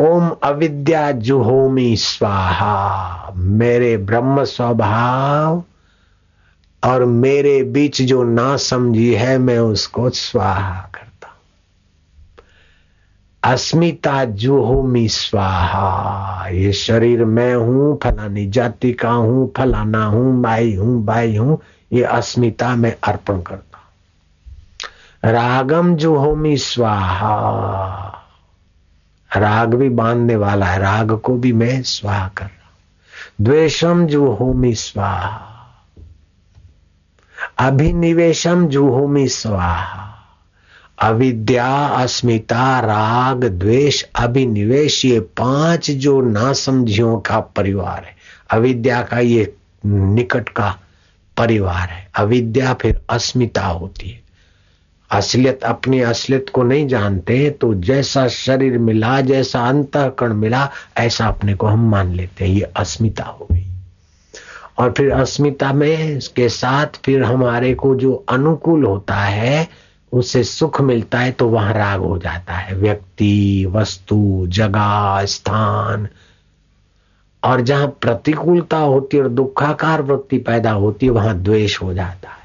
ओम अविद्या जुहोमी स्वाहा। मेरे ब्रह्म स्वभाव और मेरे बीच जो ना समझी है मैं उसको स्वाहा करता हूं। अस्मिता जुहोमी स्वाहा। ये शरीर मैं हूं, फलानी जाति का हूं, फलाना हूं, माई हूं, बाई हूं, ये अस्मिता मैं अर्पण करता हूं। रागम जुहोमी स्वाहा। राग भी बांधने वाला है, राग को भी मैं स्वाहा कर रहा हूं। द्वेषम जुहोमी स्वाहा। अभिनिवेशम जुहोमी स्वाहा। अविद्या, अस्मिता, राग, द्वेष, अभिनिवेश, ये पांच जो नासमझियों का परिवार है। अविद्या का ये निकट का परिवार है। अविद्या फिर अस्मिता होती है। असलियत, अपनी असलियत को नहीं जानते तो जैसा शरीर मिला, जैसा अंतःकरण मिला, ऐसा अपने को हम मान लेते हैं। ये अस्मिता हो गई। और फिर अस्मिता में इसके साथ फिर हमारे को जो अनुकूल होता है उससे सुख मिलता है तो वहां राग हो जाता है। व्यक्ति, वस्तु, जगह, स्थान। और जहां प्रतिकूलता होती है और दुखाकार वृत्ति पैदा होती है वहां द्वेष हो जाता है।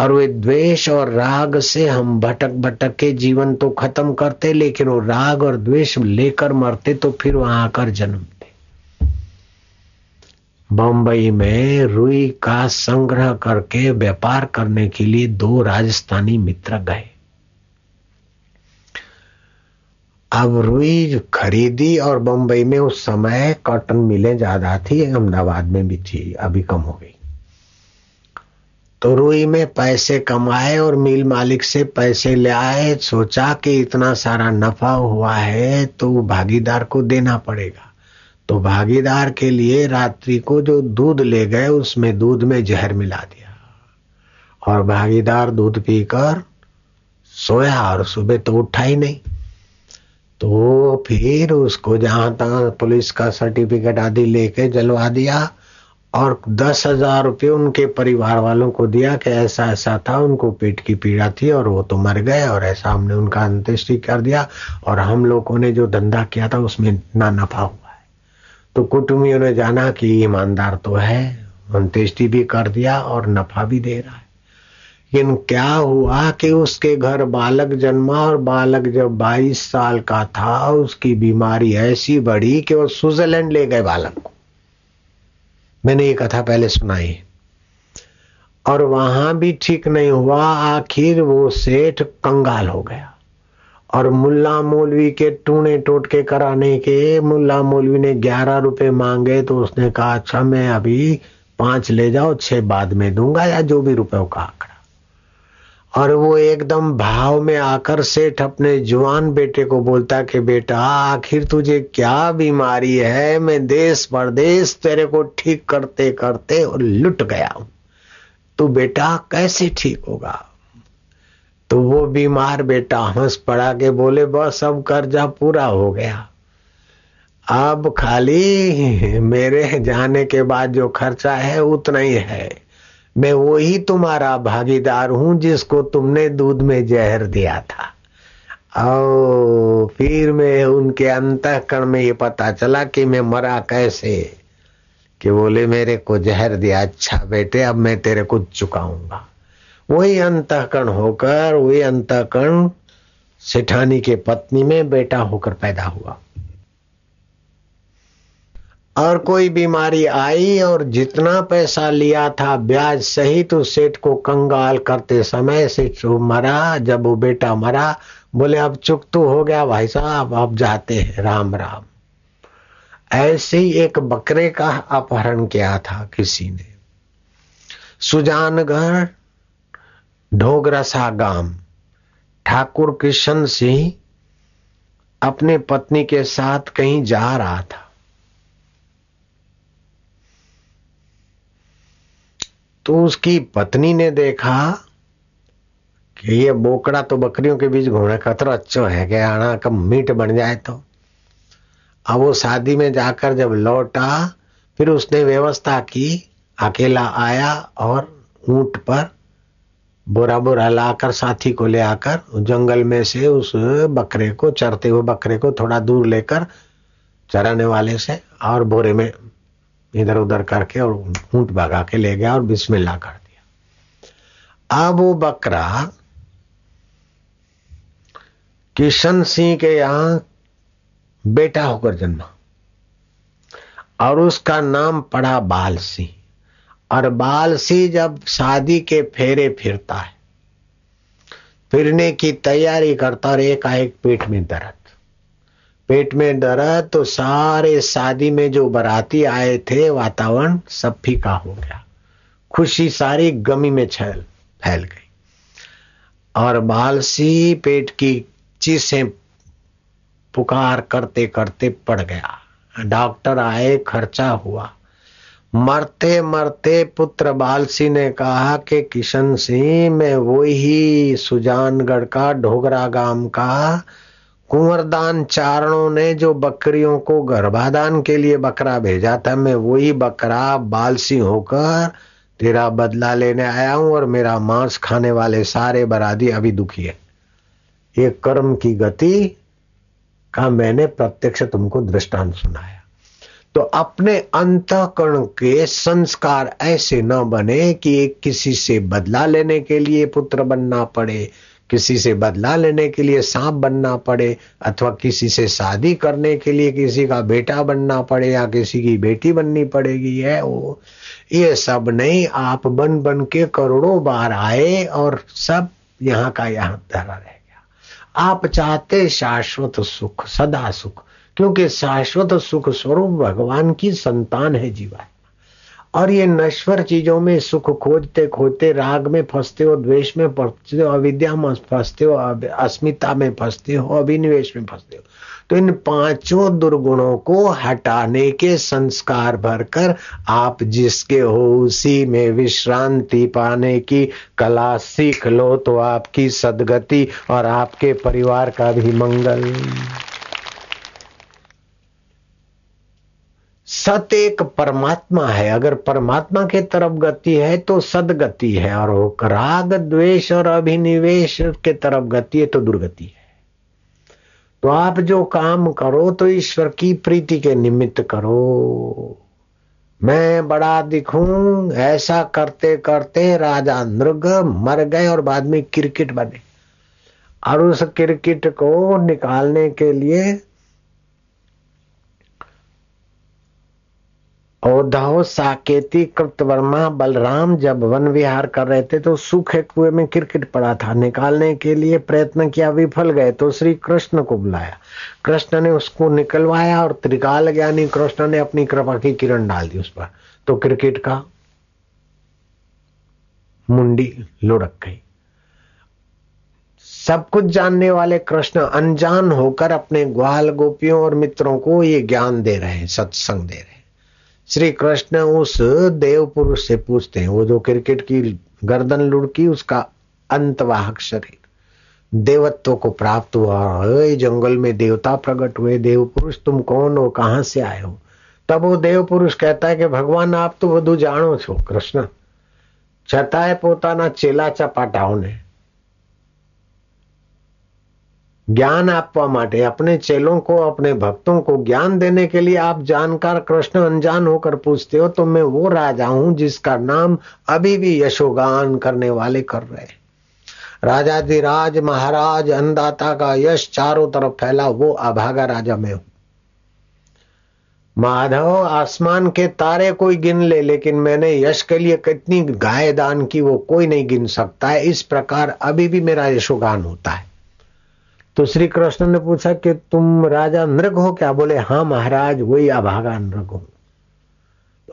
और वे द्वेष और राग से हम भटक भटक के जीवन तो खत्म करते, लेकिन वो राग और द्वेष लेकर मरते तो फिर वहां आकर जन्मते। बंबई में रुई का संग्रह करके व्यापार करने के लिए दो राजस्थानी मित्र गए। अब रुई खरीदी और बंबई में उस समय कॉटन मिलें ज्यादा थी, अहमदाबाद में भी थी, अभी कम हो गई। तो रुई में पैसे कमाए और मिल मालिक से पैसे ले आए। सोचा कि इतना सारा नफा हुआ है तो भागीदार को देना पड़ेगा। तो भागीदार के लिए रात्रि को जो दूध ले गए उसमें दूध में जहर मिला दिया और भागीदार दूध पीकर सोया और सुबह तो उठा ही नहीं। तो फिर उसको जहां तहां पुलिस का सर्टिफिकेट आदि लेके जलवा दिया और दस हजार रुपये उनके परिवार वालों को दिया कि ऐसा ऐसा था, उनको पेट की पीड़ा थी और वो तो मर गए और ऐसा हमने उनका अंत्येष्टि कर दिया और हम लोगों ने जो धंधा किया था उसमें इतना नफा हुआ है। तो कुटुंबियों ने जाना कि ईमानदार तो है, अंत्येष्टि भी कर दिया और नफा भी दे रहा है। लेकिन क्या हुआ कि उसके घर बालक जन्मा और बालक जब बाईस साल का था उसकी बीमारी ऐसी बढ़ी कि वो स्विट्जरलैंड ले गए बालक को। मैंने ये कथा पहले सुनाई और वहां भी ठीक नहीं हुआ। आखिर वो सेठ कंगाल हो गया और मुल्ला मौलवी के टूने टोटके कराने के, मुल्ला मौलवी ने ग्यारह रुपए मांगे तो उसने कहा अच्छा मैं अभी पांच ले जाओ, छह बाद में दूंगा या जो भी रुपयों का आंकड़ा। और वो एकदम भाव में आकर सेठ अपने जवान बेटे को बोलता कि बेटा आखिर तुझे क्या बीमारी है, मैं देश परदेश तेरे को ठीक करते करते लुट गया हूं, तू बेटा कैसे ठीक होगा। तो वो बीमार बेटा हंस पड़ा के बोले बस अब कर्जा पूरा हो गया, अब खाली मेरे जाने के बाद जो खर्चा है उतना ही है, मैं वही तुम्हारा भागीदार हूं जिसको तुमने दूध में जहर दिया था। ओ फिर मैं उनके अंतःकरण में ये पता चला कि मैं मरा कैसे, कि बोले मेरे को जहर दिया, अच्छा बेटे अब मैं तेरे को चुकाऊंगा। वही अंतःकरण होकर वही अंतःकरण सेठानी के पत्नी में बेटा होकर पैदा हुआ। और कोई बीमारी आई और जितना पैसा लिया था ब्याज सहित उस सेठ को कंगाल करते समय सेठ मरा। जब वो बेटा मरा बोले अब चुक तो हो गया भाई साहब, आप जाते हैं, राम राम। ऐसे ही एक बकरे का अपहरण किया था किसी ने, सुजानगढ़ ढोगरसा गांव। ठाकुर किशन सिंह अपने पत्नी के साथ कहीं जा रहा था, तो उसकी पत्नी ने देखा कि ये बोकड़ा तो बकरियों के बीच घूमने का तो अच्छा है कि आना का मीट बन जाए। तो अब वो शादी में जाकर जब लौटा फिर उसने व्यवस्था की, अकेला आया और ऊंट पर बोरा बोरा लाकर साथी को ले आकर जंगल में से उस बकरे को, चरते हुए बकरे को थोड़ा दूर लेकर चराने वाले से और बोरे में इधर उधर करके और ऊंट भगा के ले गया और बिस्मिल्लाह कर दिया। अब वो बकरा किशन सिंह के यहां बेटा होकर जन्मा और उसका नाम पड़ा बालसिंह। और बालसिंह जब शादी के फेरे फिरता है, फिरने की तैयारी करता और एकाएक पेट में दर्द, पेट में दर्द, तो सारे शादी में जो बराती आए थे वातावरण सब फीका हो गया, खुशी सारी गमी में छल फैल गई। और बालसी पेट की चीसें पुकार करते करते पड़ गया। डॉक्टर आए, खर्चा हुआ। मरते मरते पुत्र बालसी ने कहा कि किशन सिंह मैं वही सुजानगढ़ का ढोगरा गांव का कुंवरदान चारणों ने जो बकरियों को गर्भाधान के लिए बकरा भेजा था, मैं वही बकरा बालसी होकर तेरा बदला लेने आया हूं और मेरा मांस खाने वाले सारे बरादी अभी दुखी है। ये कर्म की गति का मैंने प्रत्यक्ष तुमको दृष्टांत सुनाया। तो अपने अंतःकरण के संस्कार ऐसे न बने कि किसी से बदला लेने के लिए पुत्र बनना पड़े, किसी से बदला लेने के लिए सांप बनना पड़े, अथवा किसी से शादी करने के लिए किसी का बेटा बनना पड़े या किसी की बेटी बननी पड़ेगी। है वो ये सब नहीं, आप बन बन के करोड़ों बार आए और सब यहाँ का यहाँ धरा रह गया। आप चाहते शाश्वत सुख, सदा सुख, क्योंकि शाश्वत सुख स्वरूप भगवान की संतान है जीवात्मा। और ये नश्वर चीजों में सुख खोजते खोजते राग में फंसते हो, द्वेष में फंसते हो, अविद्या में फंसते हो, अस्मिता में फंसते हो, अभिनिवेश में फंसते हो। तो इन पांचों दुर्गुणों को हटाने के संस्कार भरकर आप जिसके हो उसी में विश्रांति पाने की कला सीख लो, तो आपकी सद्गति और आपके परिवार का भी मंगल। सत एक परमात्मा है, अगर परमात्मा के तरफ गति है तो सदगति है, और राग द्वेष और अभिनिवेश के तरफ गति है तो दुर्गति है। तो आप जो काम करो तो ईश्वर की प्रीति के निमित्त करो। मैं बड़ा दिखूं ऐसा करते करते राजा नृग मर गए और बाद में क्रिकेट बने, और उस क्रिकेट को निकालने के लिए औधव साकेती कृतवर्मा बलराम जब वन विहार कर रहे थे तो सूखे कुएं में क्रिकेट पड़ा था, निकालने के लिए प्रयत्न किया, विफल गए। तो श्री कृष्ण को बुलाया, कृष्ण ने उसको निकलवाया और त्रिकाल ज्ञानी कृष्ण ने अपनी कृपा की किरण डाल दी उस पर, तो क्रिकेट का मुंडी लुढ़क गई। सब कुछ जानने वाले कृष्ण अनजान होकर अपने ग्वाल गोपियों और मित्रों को ये ज्ञान दे रहे हैं, सत्संग दे रहे हैं। श्री कृष्ण उस देव पुरुष से पूछते हैं, वो जो क्रिकेट की गर्दन लुढ़की उसका अंतवाहक शरीर देवत्व को प्राप्त हुआ, जंगल में देवता प्रकट हुए, देव पुरुष तुम कौन हो, कहां से आए हो? तब वो देव पुरुष कहता है कि भगवान आप तो बधु जाणो छो। कृष्ण છતાંય પોતાના ચેલા ચપાટાઓને ज्ञान आपवा माटे, अपने चेलों को, अपने भक्तों को ज्ञान देने के लिए आप जानकार कृष्ण अनजान होकर पूछते हो, तो मैं वो राजा हूं जिसका नाम अभी भी यशोगान करने वाले कर रहे हैं। राजाधिराज महाराज अन्नदाता का यश चारों तरफ फैला, वो अभागा राजा मैं हूं। माधव, आसमान के तारे कोई गिन ले, लेकिन मैंने यश के लिए कितनी गाय दान की वो कोई नहीं गिन सकता है। इस प्रकार अभी भी मेरा यशोगान होता है। तो श्री कृष्ण ने पूछा कि तुम राजा नृग हो क्या? बोले हाँ महाराज, वही अभागा नृग हो।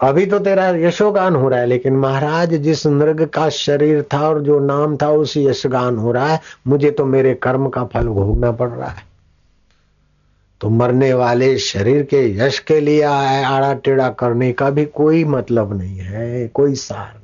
अभी तो तेरा यशोगान हो रहा है, लेकिन महाराज जिस नृग का शरीर था और जो नाम था उसी यशगान हो रहा है, मुझे तो मेरे कर्म का फल भोगना पड़ रहा है। तो मरने वाले शरीर के यश के लिए आड़ा टेढ़ा करने का भी कोई मतलब नहीं है, कोई सार नहीं।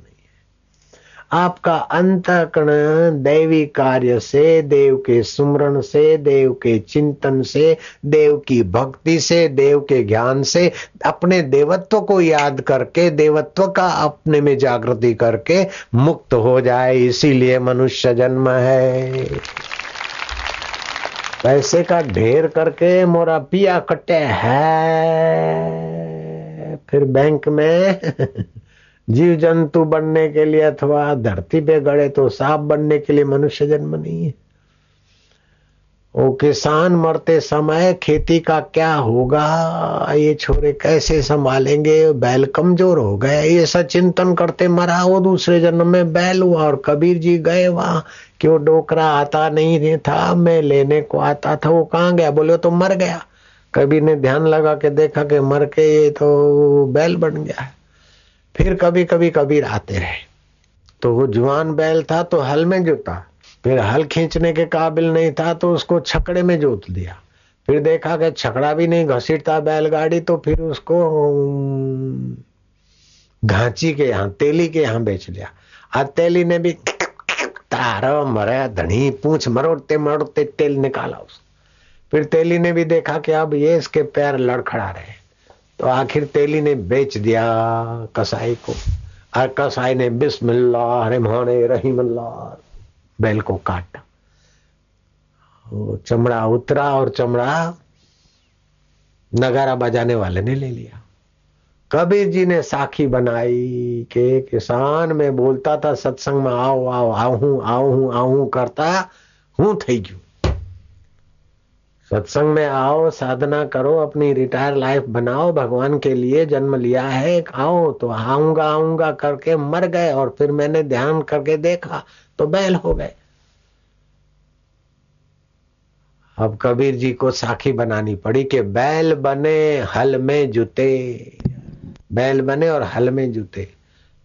आपका अंतःकरण दैवी कार्य से, देव के सुमरण से, देव के चिंतन से, देव की भक्ति से, देव के ज्ञान से, अपने देवत्व को याद करके, देवत्व का अपने में जागृति करके मुक्त हो जाए, इसीलिए मनुष्य जन्म है। पैसे का ढेर करके मोरा पिया कटे है, फिर बैंक में जीव जंतु बनने के लिए अथवा धरती पे गड़े तो सांप बनने के लिए मनुष्य जन्म नहीं है। वो किसान मरते समय खेती का क्या होगा, ये छोरे कैसे संभालेंगे, बैल कमजोर हो गए, ये सब चिंतन करते मरा, वो दूसरे जन्म में बैल हुआ। और कबीर जी गए वहां कि वो डोकरा आता नहीं था, मैं लेने को आता था, वो कहाँ गया? बोले तो मर गया। कबीर ने ध्यान लगा के देखा कि मर के ये तो बैल बन गया। फिर कभी कभी कबीर आते रहे, तो वो जुआन बैल था तो हल में जोता, फिर हल खींचने के काबिल नहीं था तो उसको छकड़े में जोत दिया। फिर देखा कि छकड़ा भी नहीं घसीटता बैलगाड़ी, तो फिर उसको घांची के यहां, तेली के यहां बेच लिया। आ तेली ने भी तारा मरा धनी पूछ मरोड़ते मरोड़ते तेल निकाला उसको। फिर तेली ने भी देखा कि अब ये इसके पैर लड़खड़ा रहे, तो आखिर तेली ने बेच दिया कसाई को, और कसाई ने बिस्मिल्लाह रहमान रहीमल्लाह बैल को काटा, चमड़ा उतरा और चमड़ा नगारा बजाने वाले ने ले लिया। कबीर जी ने साखी बनाई के किसान में बोलता था सत्संग में, आओ आओ आओ हूं आओ हूं आओ हूं करता हूं थई गयो। सत्संग में आओ, साधना करो, अपनी रिटायर लाइफ बनाओ, भगवान के लिए जन्म लिया है, आओ। तो आऊंगा आऊंगा करके मर गए, और फिर मैंने ध्यान करके देखा तो बैल हो गए। अब कबीर जी को साखी बनानी पड़ी कि बैल बने हल में जुते, बैल बने और हल में जुते,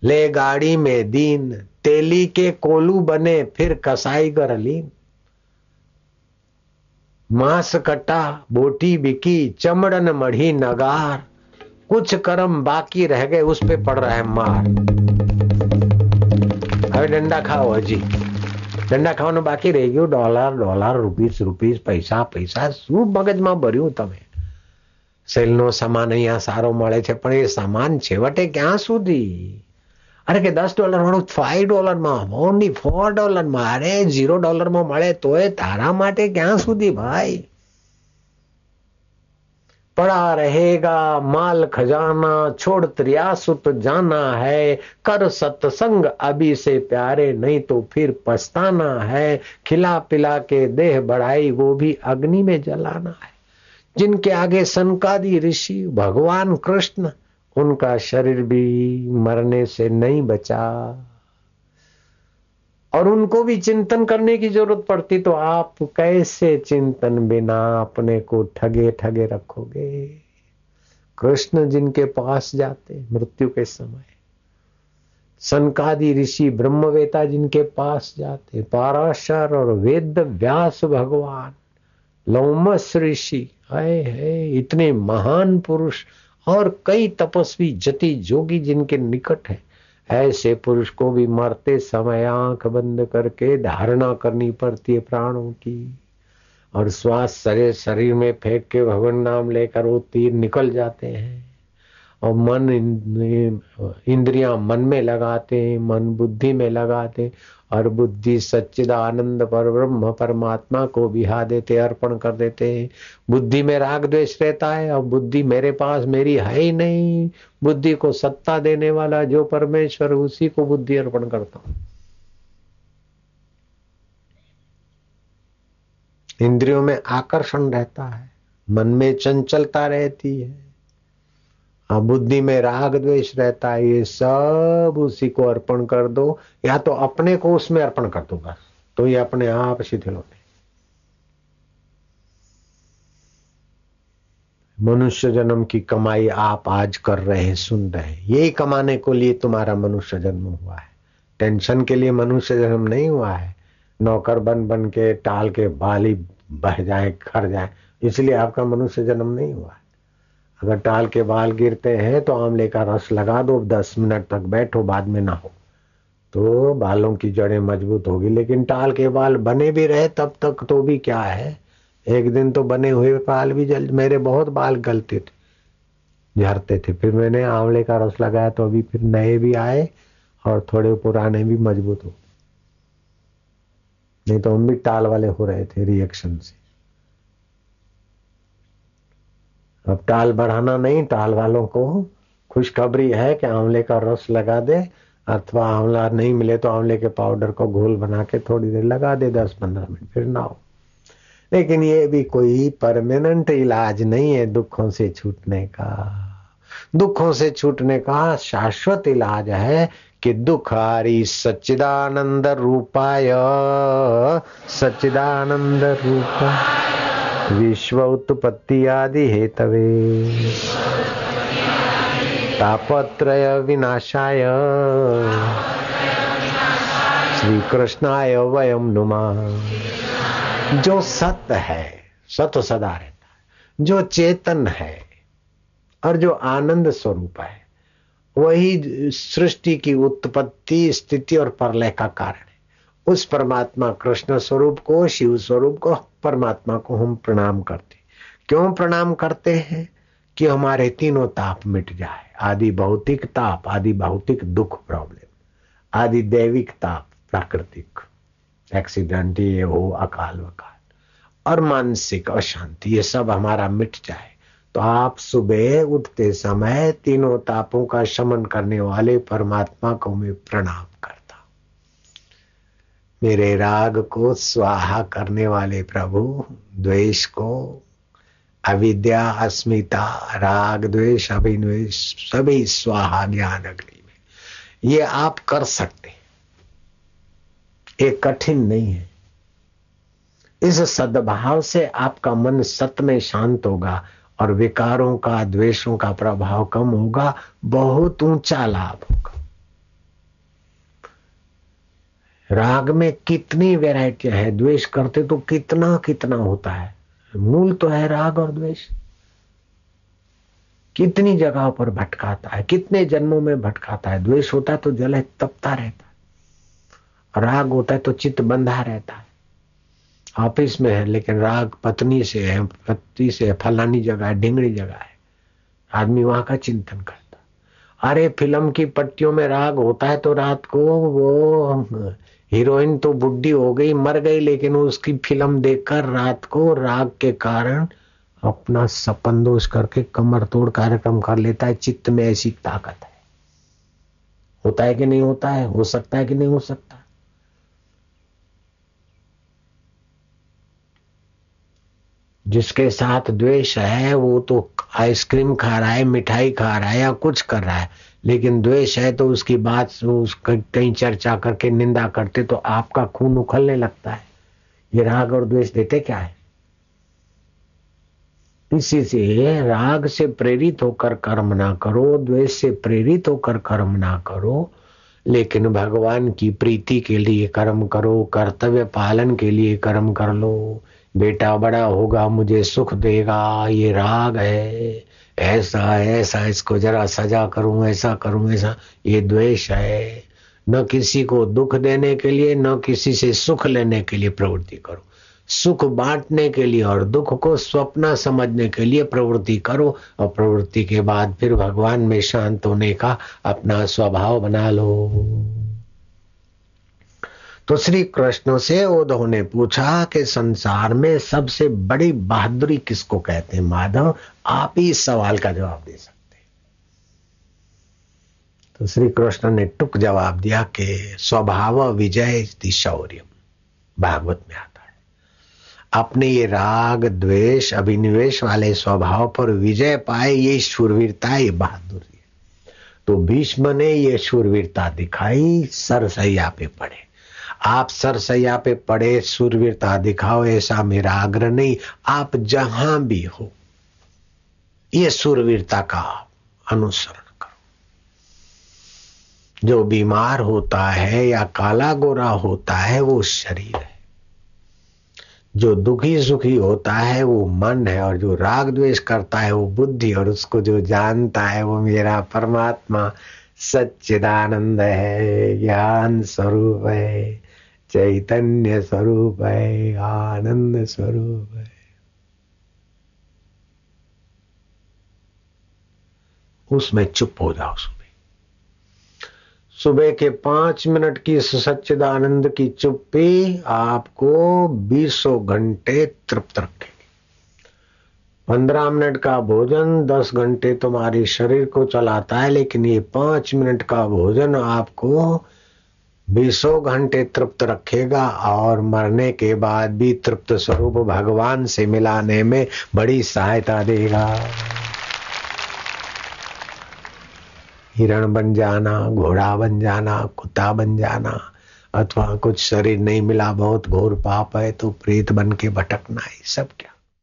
ले गाड़ी में दीन, तेली के कोलू बने फिर कसाई गरलीन। मांस कटा बोटी बिकी, चमड़न मढ़ी नगार, कुछ कर्म बाकी रह गए उस पे पड़ रहा है मार। अरे डंडा खाओ जी, डंडा खावानो बाकी रह गयो। डॉलर डॉलर, रुपीस रुपीस, पैसा पैसा, શું મગજમાં ભર્યું તમે? સેલનો સામાન અહીંયા સારો મળે છે, પણ એ સામાન છેવટે ક્યાં સુધી? અરે કે દસ ડોલર વાળું ફાઈવ ડોલરમાં, ઓનલી ફોર ડોલરમાં, અરે ઝીરો ડોલરમાં મળે તોય તારા માટે ક્યાં સુધી ભાઈ? पड़ा रहेगा माल खजाना, छोड़ त्रियासुत जाना है, कर सत्संग अभी से प्यारे, नहीं तो फिर पछताना है। खिला पिला के देह बढ़ाई, वो भी अग्नि में जलाना है। जिनके आगे सनकादि ऋषि भगवान कृष्ण, उनका शरीर भी मरने से नहीं बचा, और उनको भी चिंतन करने की जरूरत पड़ती। तो आप कैसे चिंतन बिना अपने को ठगे ठगे रखोगे? कृष्ण जिनके पास जाते मृत्यु के समय, सनकादि ऋषि ब्रह्मवेता जिनके पास जाते, पाराशर और वेदव्यास भगवान, लोमश ऋषि, हाय हाय इतने महान पुरुष और कई तपस्वी जति जोगी जिनके निकट है। ऐसे पुरुष को भी मरते समय आंख बंद करके धारणा करनी पड़ती है प्राणों की, और श्वास शरीर शरीर में फेंक के भगवान नाम लेकर वो तीर निकल जाते हैं। और मन इंद्रियां मन में लगाते हैं, मन बुद्धि में लगाते, और बुद्धि सच्चिदानंद पर ब्रह्म परमात्मा को बिहा देते, अर्पण कर देते हैं। बुद्धि में राग द्वेष रहता है, और बुद्धि मेरे पास मेरी है ही नहीं, बुद्धि को सत्ता देने वाला जो परमेश्वर उसी को बुद्धि अर्पण करता हूं। इंद्रियों में आकर्षण रहता है, मन में चंचलता रहती है, बुद्धि में राग द्वेष रहता है, ये सब उसी को अर्पण कर दो, या तो अपने को उसमें अर्पण कर दो बस, तो ये अपने आप शिथिल होते। मनुष्य जन्म की कमाई आप आज कर रहे हैं, सुन रहे हैं, यही कमाने को लिए तुम्हारा मनुष्य जन्म हुआ है, टेंशन के लिए मनुष्य जन्म नहीं हुआ है। नौकर बन बन के टाल के बाली बह जाए खर जाए, इसलिए आपका मनुष्य जन्म नहीं हुआ है। अगर टाल के बाल गिरते हैं तो आंवले का रस लगा दो, दस मिनट तक बैठो, बाद में ना हो तो बालों की जड़ें मजबूत होगी। लेकिन टाल के बाल बने भी रहे तब तक तो भी क्या है, एक दिन तो बने हुए बाल भी जल, मेरे बहुत बाल गलते थे, झड़ते थे, फिर मैंने आंवले का रस लगाया तो अभी फिर नए भी आए और थोड़े पुराने भी मजबूत हो, नहीं तो हम भी टाल वाले हो रहे थे रिएक्शन से। अब टाल बढ़ाना नहीं, टाल वालों को खुशखबरी है कि आंवले का रस लगा दे, अथवा आंवला नहीं मिले तो आंवले के पाउडर को घोल बना के थोड़ी देर लगा दे, दस पंद्रह मिनट, फिर ना हो। लेकिन ये भी कोई परमानेंट इलाज नहीं है दुखों से छूटने का। दुखों से छूटने का शाश्वत इलाज है कि दुखारी सच्चिदानंद रूपाय, सच्चिदानंद रूपाय विश्व उत्पत्ति आदि हेतवे, तापत्रय विनाशाय श्री कृष्णाय वयम नुमः। जो सत है, सत सदा रहता है, जो चेतन है और जो आनंद स्वरूप है, वही सृष्टि की उत्पत्ति स्थिति और परलय का कारण है। उस परमात्मा कृष्ण स्वरूप को, शिव स्वरूप को, परमात्मा को हम प्रणाम करते। क्यों प्रणाम करते हैं? कि हमारे तीनों ताप मिट जाए, आदि भौतिक ताप, आदि भौतिक दुख प्रॉब्लम, आदि दैविक ताप प्राकृतिक एक्सीडेंट ये हो अकाल वकाल, और मानसिक अशांति, ये सब हमारा मिट जाए। तो आप सुबह उठते समय तीनों तापों का शमन करने वाले परमात्मा को मैं प्रणाम करता। मेरे राग को स्वाहा करने वाले प्रभु, द्वेष को, अविद्या, अस्मिता, राग, द्वेष, अभिद्वेष सभी स्वाहा ज्ञान अग्नि में। ये आप कर सकते, ये कठिन नहीं है। इस सद्भाव से आपका मन सत में शांत होगा और विकारों का, द्वेषों का प्रभाव कम होगा, बहुत ऊंचा लाभ होगा। राग में कितनी वैरायटियां है, द्वेष करते तो कितना कितना होता है, मूल तो है राग और द्वेष, कितनी जगहों पर भटकाता है, कितने जन्मों में भटकाता है। द्वेष होता है तो जल तपता रहता है, राग होता है तो चित्त बंधा रहता है। ऑफिस में है लेकिन राग पत्नी से है, पति से है, फलानी जगह है, ढिंगड़ी जगह है, आदमी वहां का चिंतन करता। अरे फिल्म की पट्टियों में राग होता है तो रात को वो हीरोइन तो बुढ़ी हो गई, मर गई, लेकिन उसकी फिल्म देखकर रात को राग के कारण अपना सपन दोष करके कमर तोड़ कार्यक्रम कर लेता है। चित्त में ऐसी ताकत है, होता है कि नहीं होता है, हो सकता है कि नहीं हो सकता। जिसके साथ द्वेष है वो तो आइसक्रीम खा रहा है, मिठाई खा रहा है, या कुछ कर रहा है, लेकिन द्वेष है तो उसकी बात उसका कहीं चर्चा करके निंदा करते तो आपका खून उखलने लगता है। ये राग और द्वेष देते क्या है? इसी से राग से प्रेरित होकर कर्म ना करो, द्वेष से प्रेरित होकर कर्म ना करो, लेकिन भगवान की प्रीति के लिए कर्म करो, कर्तव्य पालन के लिए कर्म कर लो। बेटा बड़ा होगा मुझे सुख देगा, ये राग है, ऐसा है ऐसा, इसको जरा सजा करूं, ऐसा करूं ऐसा, ये द्वेष है। न किसी को दुख देने के लिए, न किसी से सुख लेने के लिए प्रवृत्ति करो। सुख बांटने के लिए और दुख को स्वप्न समझने के लिए प्रवृत्ति करो, और प्रवृत्ति के बाद फिर भगवान में शांत होने का अपना स्वभाव बना लो। तो श्री कृष्ण से उद्धव पूछा कि संसार में सबसे बड़ी बहादुरी किसको कहते हैं? माधव, आप ही इस सवाल का जवाब दे सकते। तो श्री कृष्ण ने टुक जवाब दिया कि स्वभाव विजयति शौर्य, भागवत में आता है। अपने ये राग द्वेष अभिनिवेश वाले स्वभाव पर विजय पाए, ये शूरवीरता, ये बहादुरी है। तो भीष्म ने ये शूरवीरता दिखाई, सरसया पे पड़े। आप सरसया पे पड़े, शूरवीरता दिखाओ, ऐसा मेरा आग्रह नहीं। आप जहां भी हो ये शूरवीरता का अनुसरण। जो बीमार होता है या काला गोरा होता है वो शरीर है, जो दुखी सुखी होता है वो मन है, और जो राग द्वेष करता है वो बुद्धि, और उसको जो जानता है वो मेरा परमात्मा सच्चिदानंद है, ज्ञान स्वरूप है, चैतन्य स्वरूप है, आनंद स्वरूप है। उसमें चुप हो जाओ। सुबह के पांच मिनट की सच्चिदानंद की चुप्पी आपको बीसों घंटे तृप्त रखेगी। पंद्रह मिनट का भोजन दस घंटे तुम्हारे शरीर को चलाता है, लेकिन ये पांच मिनट का भोजन आपको बीसों घंटे तृप्त रखेगा, और मरने के बाद भी तृप्त स्वरूप भगवान से मिलाने में बड़ी सहायता देगा। हिरण बन जाना, घोड़ा बन जाना, कुत्ता बन जाना, अथवा कुछ शरीर नहीं मिला, बहुत घोर पाप है तो प्रेत बन के भटकना, ये सब क्या?